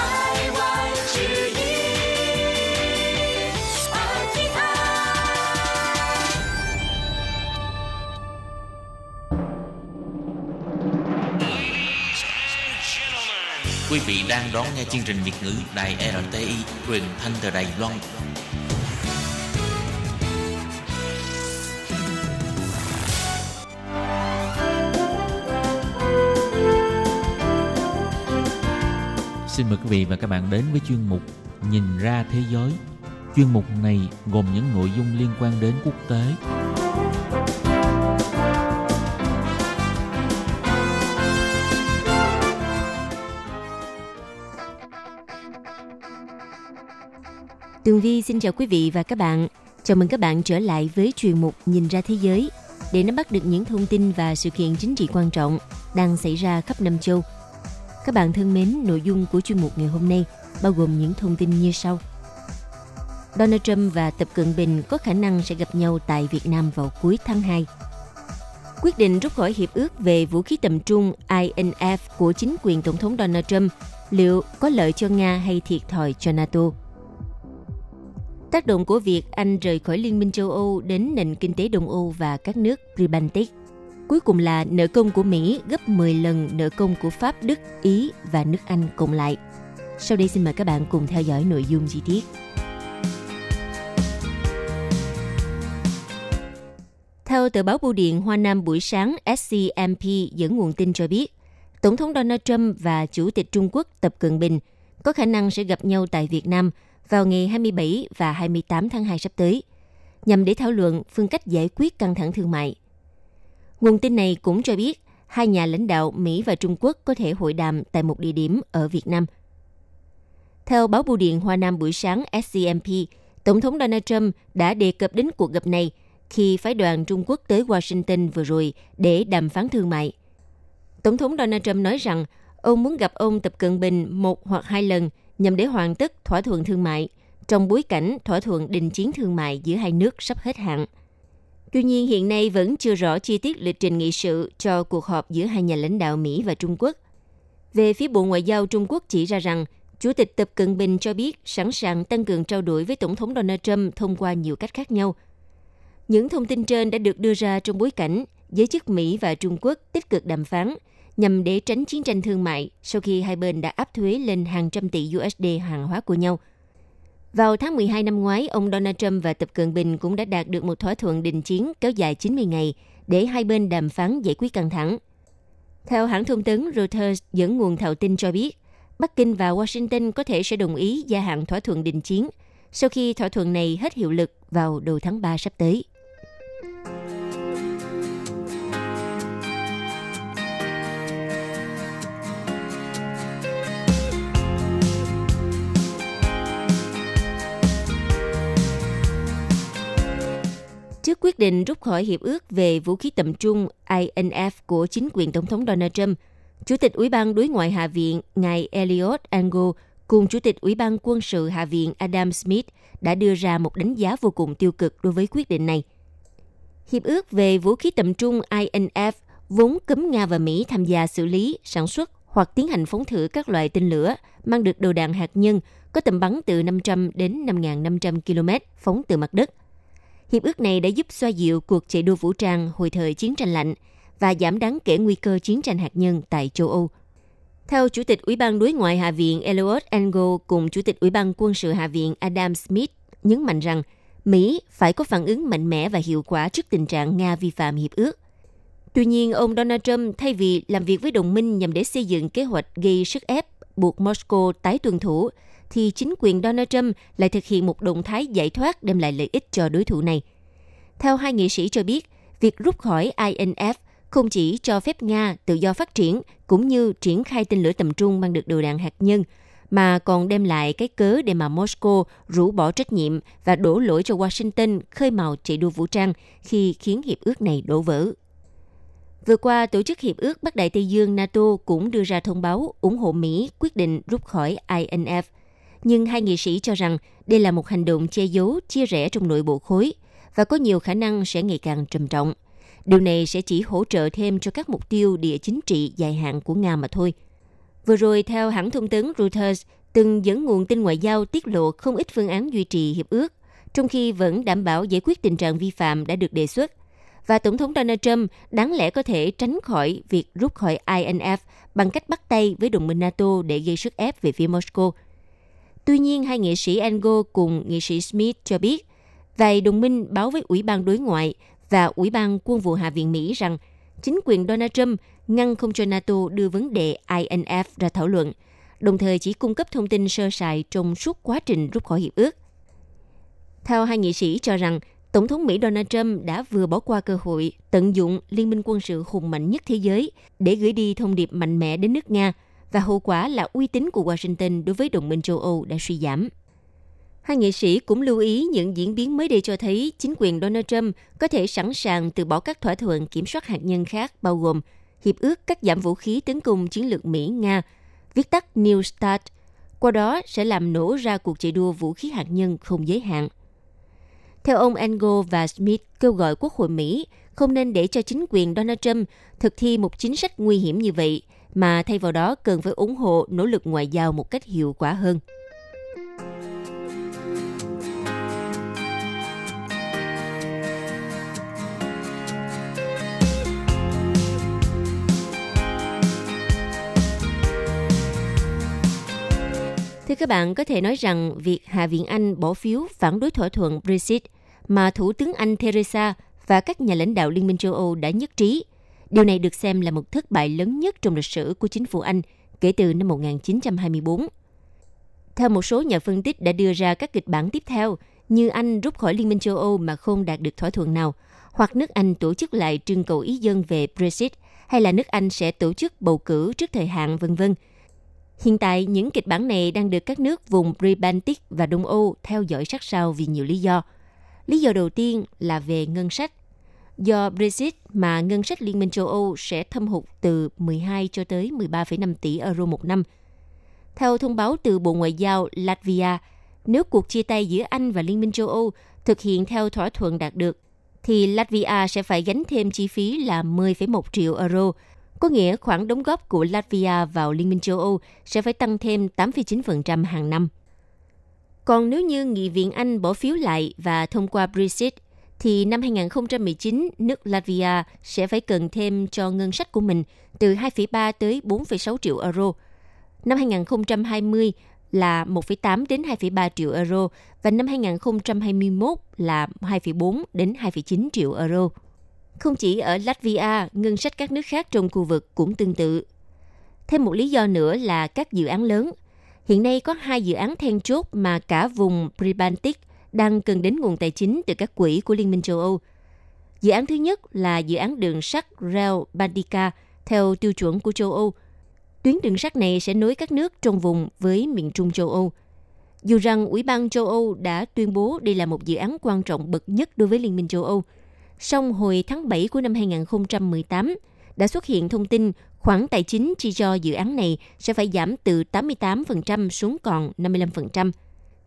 Quý vị đang đón nghe chương trình Việt ngữ Đài rờ tê i, truyền thanh từ Đài Loan. Xin mời quý vị và các bạn đến với chuyên mục Nhìn ra thế giới. Chuyên mục này gồm những nội dung liên quan đến quốc tế. Tường Vi xin chào quý vị và các bạn. Chào mừng các bạn trở lại với chuyên mục Nhìn ra thế giới để nắm bắt được những thông tin và sự kiện chính trị quan trọng đang xảy ra khắp năm châu. Các bạn thân mến, nội dung của chuyên mục ngày hôm nay bao gồm những thông tin như sau. Donald Trump và Tập Cận Bình có khả năng sẽ gặp nhau tại Việt Nam vào cuối tháng hai. Quyết định rút khỏi hiệp ước về vũ khí tầm trung I N F của chính quyền Tổng thống Donald Trump liệu có lợi cho Nga hay thiệt thòi cho NATO? Tác động của việc Anh rời khỏi Liên minh châu Âu đến nền kinh tế Đông Âu và các nước Pre-Baltic. Cuối cùng là nợ công của Mỹ gấp mười lần nợ công của Pháp, Đức, Ý và nước Anh cộng lại. Sau đây xin mời các bạn cùng theo dõi nội dung chi tiết. Theo tờ báo Bưu điện Hoa Nam buổi sáng, S C M P dẫn nguồn tin cho biết, Tổng thống Donald Trump và Chủ tịch Trung Quốc Tập Cận Bình có khả năng sẽ gặp nhau tại Việt Nam vào ngày hai mươi bảy và hai mươi tám tháng hai sắp tới, nhằm để thảo luận phương cách giải quyết căng thẳng thương mại. Nguồn tin này cũng cho biết hai nhà lãnh đạo Mỹ và Trung Quốc có thể hội đàm tại một địa điểm ở Việt Nam. Theo báo Bưu điện Hoa Nam buổi sáng S C M P, Tổng thống Donald Trump đã đề cập đến cuộc gặp này khi phái đoàn Trung Quốc tới Washington vừa rồi để đàm phán thương mại. Tổng thống Donald Trump nói rằng ông muốn gặp ông Tập Cận Bình một hoặc hai lần nhằm để hoàn tất thỏa thuận thương mại trong bối cảnh thỏa thuận đình chiến thương mại giữa hai nước sắp hết hạn. Tuy nhiên, hiện nay vẫn chưa rõ chi tiết lịch trình nghị sự cho cuộc họp giữa hai nhà lãnh đạo Mỹ và Trung Quốc. Về phía Bộ Ngoại giao Trung Quốc chỉ ra rằng, Chủ tịch Tập Cận Bình cho biết sẵn sàng tăng cường trao đổi với Tổng thống Donald Trump thông qua nhiều cách khác nhau. Những thông tin trên đã được đưa ra trong bối cảnh giới chức Mỹ và Trung Quốc tích cực đàm phán nhằm để tránh chiến tranh thương mại sau khi hai bên đã áp thuế lên hàng trăm tỷ u ét đê hàng hóa của nhau. Vào tháng mười hai năm ngoái, ông Donald Trump và Tập Cận Bình cũng đã đạt được một thỏa thuận đình chiến kéo dài chín mươi ngày để hai bên đàm phán giải quyết căng thẳng. Theo hãng thông tấn Reuters dẫn nguồn thạo tin cho biết, Bắc Kinh và Washington có thể sẽ đồng ý gia hạn thỏa thuận đình chiến sau khi thỏa thuận này hết hiệu lực vào đầu tháng ba sắp tới. Trước quyết định rút khỏi hiệp ước về vũ khí tầm trung I N F của chính quyền Tổng thống Donald Trump, Chủ tịch Ủy ban Đối ngoại Hạ viện ngài Elliot Engel cùng Chủ tịch Ủy ban Quân sự Hạ viện Adam Smith đã đưa ra một đánh giá vô cùng tiêu cực đối với quyết định này. Hiệp ước về vũ khí tầm trung I N F vốn cấm Nga và Mỹ tham gia xử lý, sản xuất hoặc tiến hành phóng thử các loại tên lửa mang được đầu đạn hạt nhân có tầm bắn từ năm trăm đến năm nghìn năm trăm ki lô mét phóng từ mặt đất. Hiệp ước này đã giúp xoa dịu cuộc chạy đua vũ trang hồi thời chiến tranh lạnh và giảm đáng kể nguy cơ chiến tranh hạt nhân tại châu Âu. Theo Chủ tịch Ủy ban Đối ngoại Hạ viện Elliot Engel cùng Chủ tịch Ủy ban Quân sự Hạ viện Adam Smith nhấn mạnh rằng Mỹ phải có phản ứng mạnh mẽ và hiệu quả trước tình trạng Nga vi phạm hiệp ước. Tuy nhiên, ông Donald Trump thay vì làm việc với đồng minh nhằm để xây dựng kế hoạch gây sức ép buộc Moscow tái tuân thủ, thì chính quyền Donald Trump lại thực hiện một động thái giải thoát đem lại lợi ích cho đối thủ này. Theo hai nghị sĩ cho biết, việc rút khỏi I N F không chỉ cho phép Nga tự do phát triển cũng như triển khai tên lửa tầm trung mang được đầu đạn hạt nhân, mà còn đem lại cái cớ để mà Moscow rũ bỏ trách nhiệm và đổ lỗi cho Washington khơi mào chạy đua vũ trang khi khiến hiệp ước này đổ vỡ. Vừa qua, Tổ chức Hiệp ước Bắc Đại Tây Dương NATO cũng đưa ra thông báo ủng hộ Mỹ quyết định rút khỏi I N F. Nhưng hai nghị sĩ cho rằng đây là một hành động che giấu, chia rẽ trong nội bộ khối và có nhiều khả năng sẽ ngày càng trầm trọng. Điều này sẽ chỉ hỗ trợ thêm cho các mục tiêu địa chính trị dài hạn của Nga mà thôi. Vừa rồi, theo hãng thông tấn Reuters, từng dẫn nguồn tin ngoại giao tiết lộ không ít phương án duy trì hiệp ước, trong khi vẫn đảm bảo giải quyết tình trạng vi phạm đã được đề xuất. và Tổng thống Donald Trump đáng lẽ có thể tránh khỏi việc rút khỏi i en ép bằng cách bắt tay với đồng minh NATO để gây sức ép về phía Moscow. Tuy nhiên, hai nghị sĩ Ango cùng nghị sĩ Smith cho biết, vài đồng minh báo với Ủy ban Đối ngoại và Ủy ban Quân vụ Hạ viện Mỹ rằng chính quyền Donald Trump ngăn không cho NATO đưa vấn đề i en ép ra thảo luận, đồng thời chỉ cung cấp thông tin sơ sài trong suốt quá trình rút khỏi hiệp ước. Theo hai nghị sĩ cho rằng, Tổng thống Mỹ Donald Trump đã vừa bỏ qua cơ hội tận dụng liên minh quân sự hùng mạnh nhất thế giới để gửi đi thông điệp mạnh mẽ đến nước Nga, và hậu quả là uy tín của Washington đối với đồng minh châu Âu đã suy giảm. Hai nghị sĩ cũng lưu ý những diễn biến mới đây cho thấy chính quyền Donald Trump có thể sẵn sàng từ bỏ các thỏa thuận kiểm soát hạt nhân khác, bao gồm Hiệp ước cắt giảm vũ khí tấn công chiến lược Mỹ-Nga, viết tắt New START, qua đó sẽ làm nổ ra cuộc chạy đua vũ khí hạt nhân không giới hạn. Theo ông Ango và Smith kêu gọi Quốc hội Mỹ không nên để cho chính quyền Donald Trump thực thi một chính sách nguy hiểm như vậy, mà thay vào đó cần phải ủng hộ nỗ lực ngoại giao một cách hiệu quả hơn. Thưa các bạn, có thể nói rằng việc Hạ viện Anh bỏ phiếu phản đối thỏa thuận Brexit mà Thủ tướng Anh Theresa và các nhà lãnh đạo Liên minh châu Âu đã nhất trí, điều này được xem là một thất bại lớn nhất trong lịch sử của chính phủ Anh kể từ năm một nghìn chín trăm hai mươi tư. Theo một số nhà phân tích đã đưa ra các kịch bản tiếp theo, như Anh rút khỏi Liên minh châu Âu mà không đạt được thỏa thuận nào, hoặc nước Anh tổ chức lại trưng cầu ý dân về Brexit, hay là nước Anh sẽ tổ chức bầu cử trước thời hạn, vân vân. Hiện tại, những kịch bản này đang được các nước vùng Baltic và Đông Âu theo dõi sát sao vì nhiều lý do. Lý do đầu tiên là về ngân sách. Do Brexit mà ngân sách Liên minh châu Âu sẽ thâm hụt từ mười hai cho tới mười ba phẩy năm tỷ euro một năm. Theo thông báo từ Bộ Ngoại giao Latvia, nếu cuộc chia tay giữa Anh và Liên minh châu Âu thực hiện theo thỏa thuận đạt được, thì Latvia sẽ phải gánh thêm chi phí là mười phẩy một triệu euro, có nghĩa khoản đóng góp của Latvia vào Liên minh châu Âu sẽ phải tăng thêm tám phẩy chín phần trăm hàng năm. Còn nếu như Nghị viện Anh bỏ phiếu lại và thông qua Brexit, thì năm hai không một chín, nước Latvia sẽ phải cần thêm cho ngân sách của mình từ hai phẩy ba tới bốn phẩy sáu triệu euro. Năm hai không hai không là một phẩy tám đến hai phẩy ba triệu euro và năm hai không hai mốt là hai phẩy bốn đến hai phẩy chín triệu euro. Không chỉ ở Latvia, ngân sách các nước khác trong khu vực cũng tương tự. Thêm một lý do nữa là các dự án lớn. Hiện nay có hai dự án then chốt mà cả vùng Pre-Baltic đang cần đến nguồn tài chính từ các quỹ của Liên minh châu Âu. Dự án thứ nhất là dự án đường sắt Rail Baltica theo tiêu chuẩn của châu Âu. Tuyến đường sắt này sẽ nối các nước trong vùng với miền trung châu Âu. Dù rằng Ủy ban châu Âu đã tuyên bố đây là một dự án quan trọng bậc nhất đối với Liên minh châu Âu, song hồi tháng bảy của năm hai không một tám, đã xuất hiện thông tin khoản tài chính chi cho dự án này sẽ phải giảm từ tám mươi tám phần trăm xuống còn năm mươi lăm phần trăm.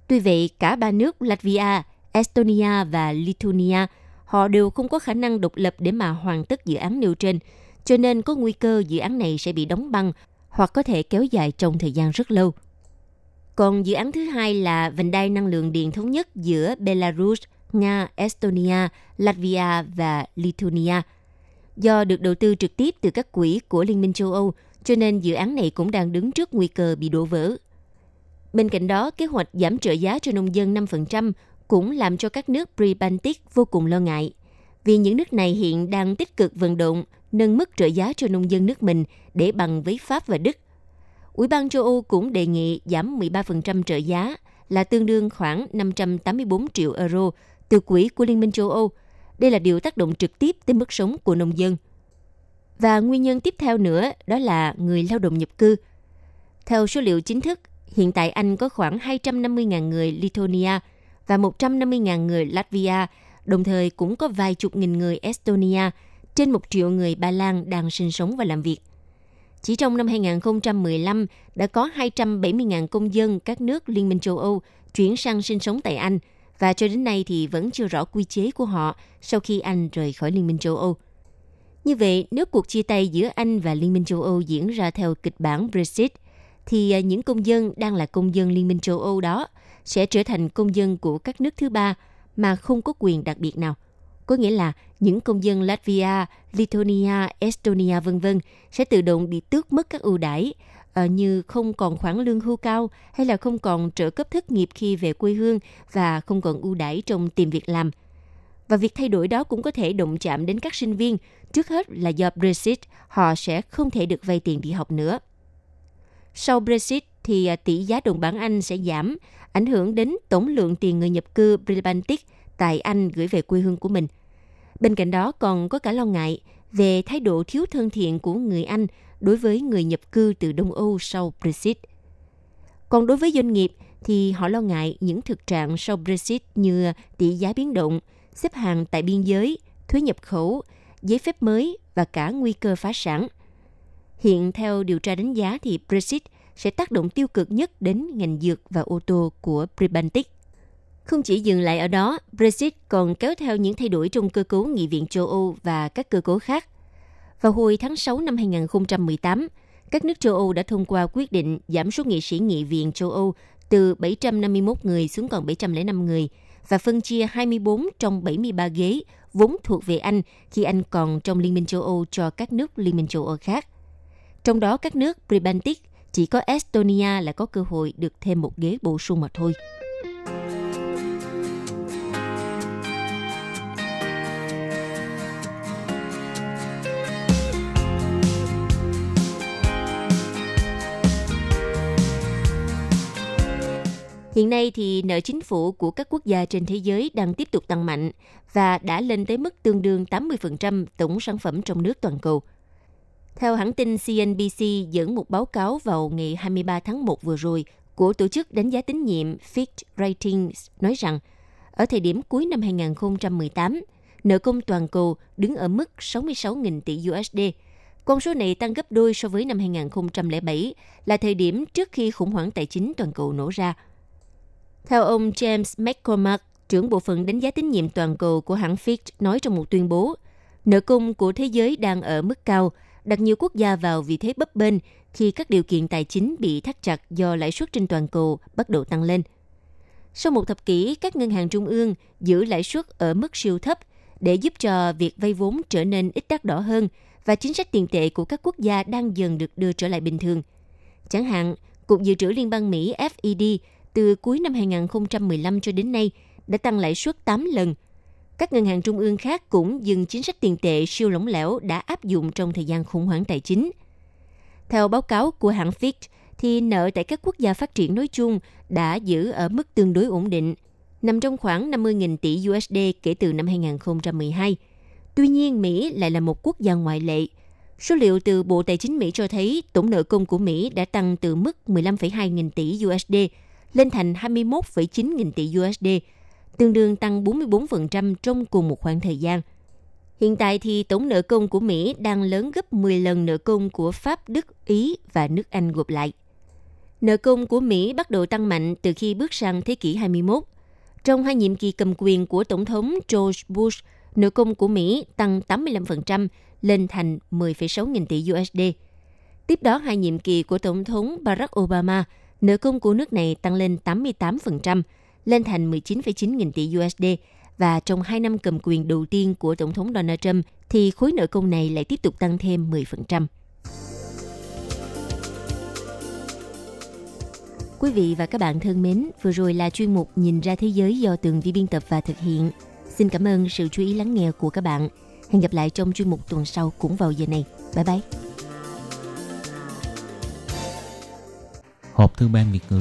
Tuy vậy, cả ba nước Latvia, Estonia và Lithuania, họ đều không có khả năng độc lập để mà hoàn tất dự án nêu trên, cho nên có nguy cơ dự án này sẽ bị đóng băng hoặc có thể kéo dài trong thời gian rất lâu. Còn dự án thứ hai là vành đai năng lượng điện thống nhất giữa Belarus, Nga, Estonia, Latvia và Lithuania. Do được đầu tư trực tiếp từ các quỹ của Liên minh châu Âu, cho nên dự án này cũng đang đứng trước nguy cơ bị đổ vỡ. Bên cạnh đó, kế hoạch giảm trợ giá cho nông dân năm phần trăm cũng làm cho các nước Pre-Baltic vô cùng lo ngại, vì những nước này hiện đang tích cực vận động nâng mức trợ giá cho nông dân nước mình để bằng với Pháp và Đức. Ủy ban châu Âu cũng đề nghị giảm mười ba phần trăm trợ giá, là tương đương khoảng năm trăm tám mươi tư triệu euro từ quỹ của Liên minh châu Âu. Đây là điều tác động trực tiếp tới mức sống của nông dân. Và nguyên nhân tiếp theo nữa đó là người lao động nhập cư. Theo số liệu chính thức, hiện tại Anh có khoảng hai trăm năm mươi nghìn người Lithuania và một trăm năm mươi nghìn người Latvia, đồng thời cũng có vài chục nghìn người Estonia, trên một triệu người Ba Lan đang sinh sống và làm việc. Chỉ trong năm hai không một lăm, đã có hai trăm bảy mươi nghìn công dân các nước Liên minh châu Âu chuyển sang sinh sống tại Anh, và cho đến nay thì vẫn chưa rõ quy chế của họ sau khi Anh rời khỏi Liên minh châu Âu. Như vậy, nếu cuộc chia tay giữa Anh và Liên minh châu Âu diễn ra theo kịch bản Brexit, thì những công dân đang là công dân Liên minh châu Âu đó sẽ trở thành công dân của các nước thứ ba mà không có quyền đặc biệt nào. có nghĩa là những công dân Latvia, Lithuania, Estonia vân vân sẽ tự động bị tước mất các ưu đãi như không còn khoản lương hưu cao hay là không còn trợ cấp thất nghiệp khi về quê hương và không còn ưu đãi trong tìm việc làm. Và việc thay đổi đó cũng có thể động chạm đến các sinh viên, trước hết là do Brexit, họ sẽ không thể được vay tiền đi học nữa. Sau Brexit thì tỷ giá đồng bảng Anh sẽ giảm, ảnh hưởng đến tổng lượng tiền người nhập cư Brexit tại Anh gửi về quê hương của mình. Bên cạnh đó còn có cả lo ngại về thái độ thiếu thân thiện của người Anh đối với người nhập cư từ Đông Âu sau Brexit. Còn đối với doanh nghiệp thì họ lo ngại những thực trạng sau Brexit như tỷ giá biến động, xếp hàng tại biên giới, thuế nhập khẩu, giấy phép mới và cả nguy cơ phá sản. Hiện theo điều tra đánh giá thì Brexit sẽ tác động tiêu cực nhất đến ngành dược và ô tô của Brexit. Không chỉ dừng lại ở đó, Brexit còn kéo theo những thay đổi trong cơ cấu Nghị viện châu Âu và các cơ cấu khác. Vào hồi tháng sáu năm hai không một tám, các nước châu Âu đã thông qua quyết định giảm số nghị sĩ Nghị viện châu Âu từ bảy trăm năm mươi mốt người xuống còn bảy trăm lẻ năm người và phân chia hai mươi tư trong bảy mươi ba ghế vốn thuộc về Anh khi Anh còn trong Liên minh châu Âu cho các nước Liên minh châu Âu khác. Trong đó các nước Baltic chỉ có Estonia là có cơ hội được thêm một ghế bổ sung mà thôi. Hiện nay thì nợ chính phủ của các quốc gia trên thế giới đang tiếp tục tăng mạnh và đã lên tới mức tương đương tám mươi phần trăm tổng sản phẩm trong nước toàn cầu. Theo hãng tin xê en bê xê dẫn một báo cáo vào ngày hai mươi ba tháng một vừa rồi của tổ chức đánh giá tín nhiệm Fitch Ratings nói rằng ở thời điểm cuối năm hai không một tám, nợ công toàn cầu đứng ở mức sáu mươi sáu nghìn tỷ đô la. Con số này tăng gấp đôi so với năm hai không không bảy là thời điểm trước khi khủng hoảng tài chính toàn cầu nổ ra. Theo ông James McCormack, trưởng bộ phận đánh giá tín nhiệm toàn cầu của hãng Fitch nói trong một tuyên bố, nợ công của thế giới đang ở mức cao, đặt nhiều quốc gia vào vị thế bấp bênh khi các điều kiện tài chính bị thắt chặt do lãi suất trên toàn cầu bắt đầu tăng lên. Sau một thập kỷ, các ngân hàng trung ương giữ lãi suất ở mức siêu thấp để giúp cho việc vay vốn trở nên ít đắt đỏ hơn và chính sách tiền tệ của các quốc gia đang dần được đưa trở lại bình thường. Chẳng hạn, Cục Dự trữ Liên bang Mỹ F E D từ cuối năm hai không một năm cho đến nay đã tăng lãi suất tám lần. Các ngân hàng trung ương khác cũng dừng chính sách tiền tệ siêu lỏng lẻo đã áp dụng trong thời gian khủng hoảng tài chính. Theo báo cáo của hãng Fitch, thì nợ tại các quốc gia phát triển nói chung đã giữ ở mức tương đối ổn định, nằm trong khoảng năm mươi nghìn tỷ đô la kể từ năm hai không một hai. Tuy nhiên, Mỹ lại là một quốc gia ngoại lệ. Số liệu từ Bộ Tài chính Mỹ cho thấy tổng nợ công của Mỹ đã tăng từ mức mười lăm phẩy hai nghìn tỷ đô la lên thành hai mươi mốt phẩy chín nghìn tỷ đô la, tương đương tăng bốn mươi tư phần trăm trong cùng một khoảng thời gian. Hiện tại thì tổng nợ công của Mỹ đang lớn gấp mười lần nợ công của Pháp, Đức, Ý và nước Anh gộp lại. Nợ công của Mỹ bắt đầu tăng mạnh từ khi bước sang thế kỷ hai mươi mốt. Trong hai nhiệm kỳ cầm quyền của Tổng thống George Bush, nợ công của Mỹ tăng tám mươi lăm phần trăm lên thành mười phẩy sáu nghìn tỷ đô la. Tiếp đó hai nhiệm kỳ của Tổng thống Barack Obama, nợ công của nước này tăng lên tám mươi tám phần trăm, lên thành mười chín phẩy chín nghìn tỷ đô la và trong hai năm cầm quyền đầu tiên của Tổng thống Donald Trump thì khối nợ công này lại tiếp tục tăng thêm mười phần trăm. Quý vị và các bạn thân mến, vừa rồi là chuyên mục Nhìn ra thế giới do Tường Vi biên tập và thực hiện. Xin cảm ơn sự chú ý lắng nghe của các bạn. Hẹn gặp lại trong chuyên mục tuần sau cũng vào giờ này. Bye bye! Hộp thư ban Việt ngữ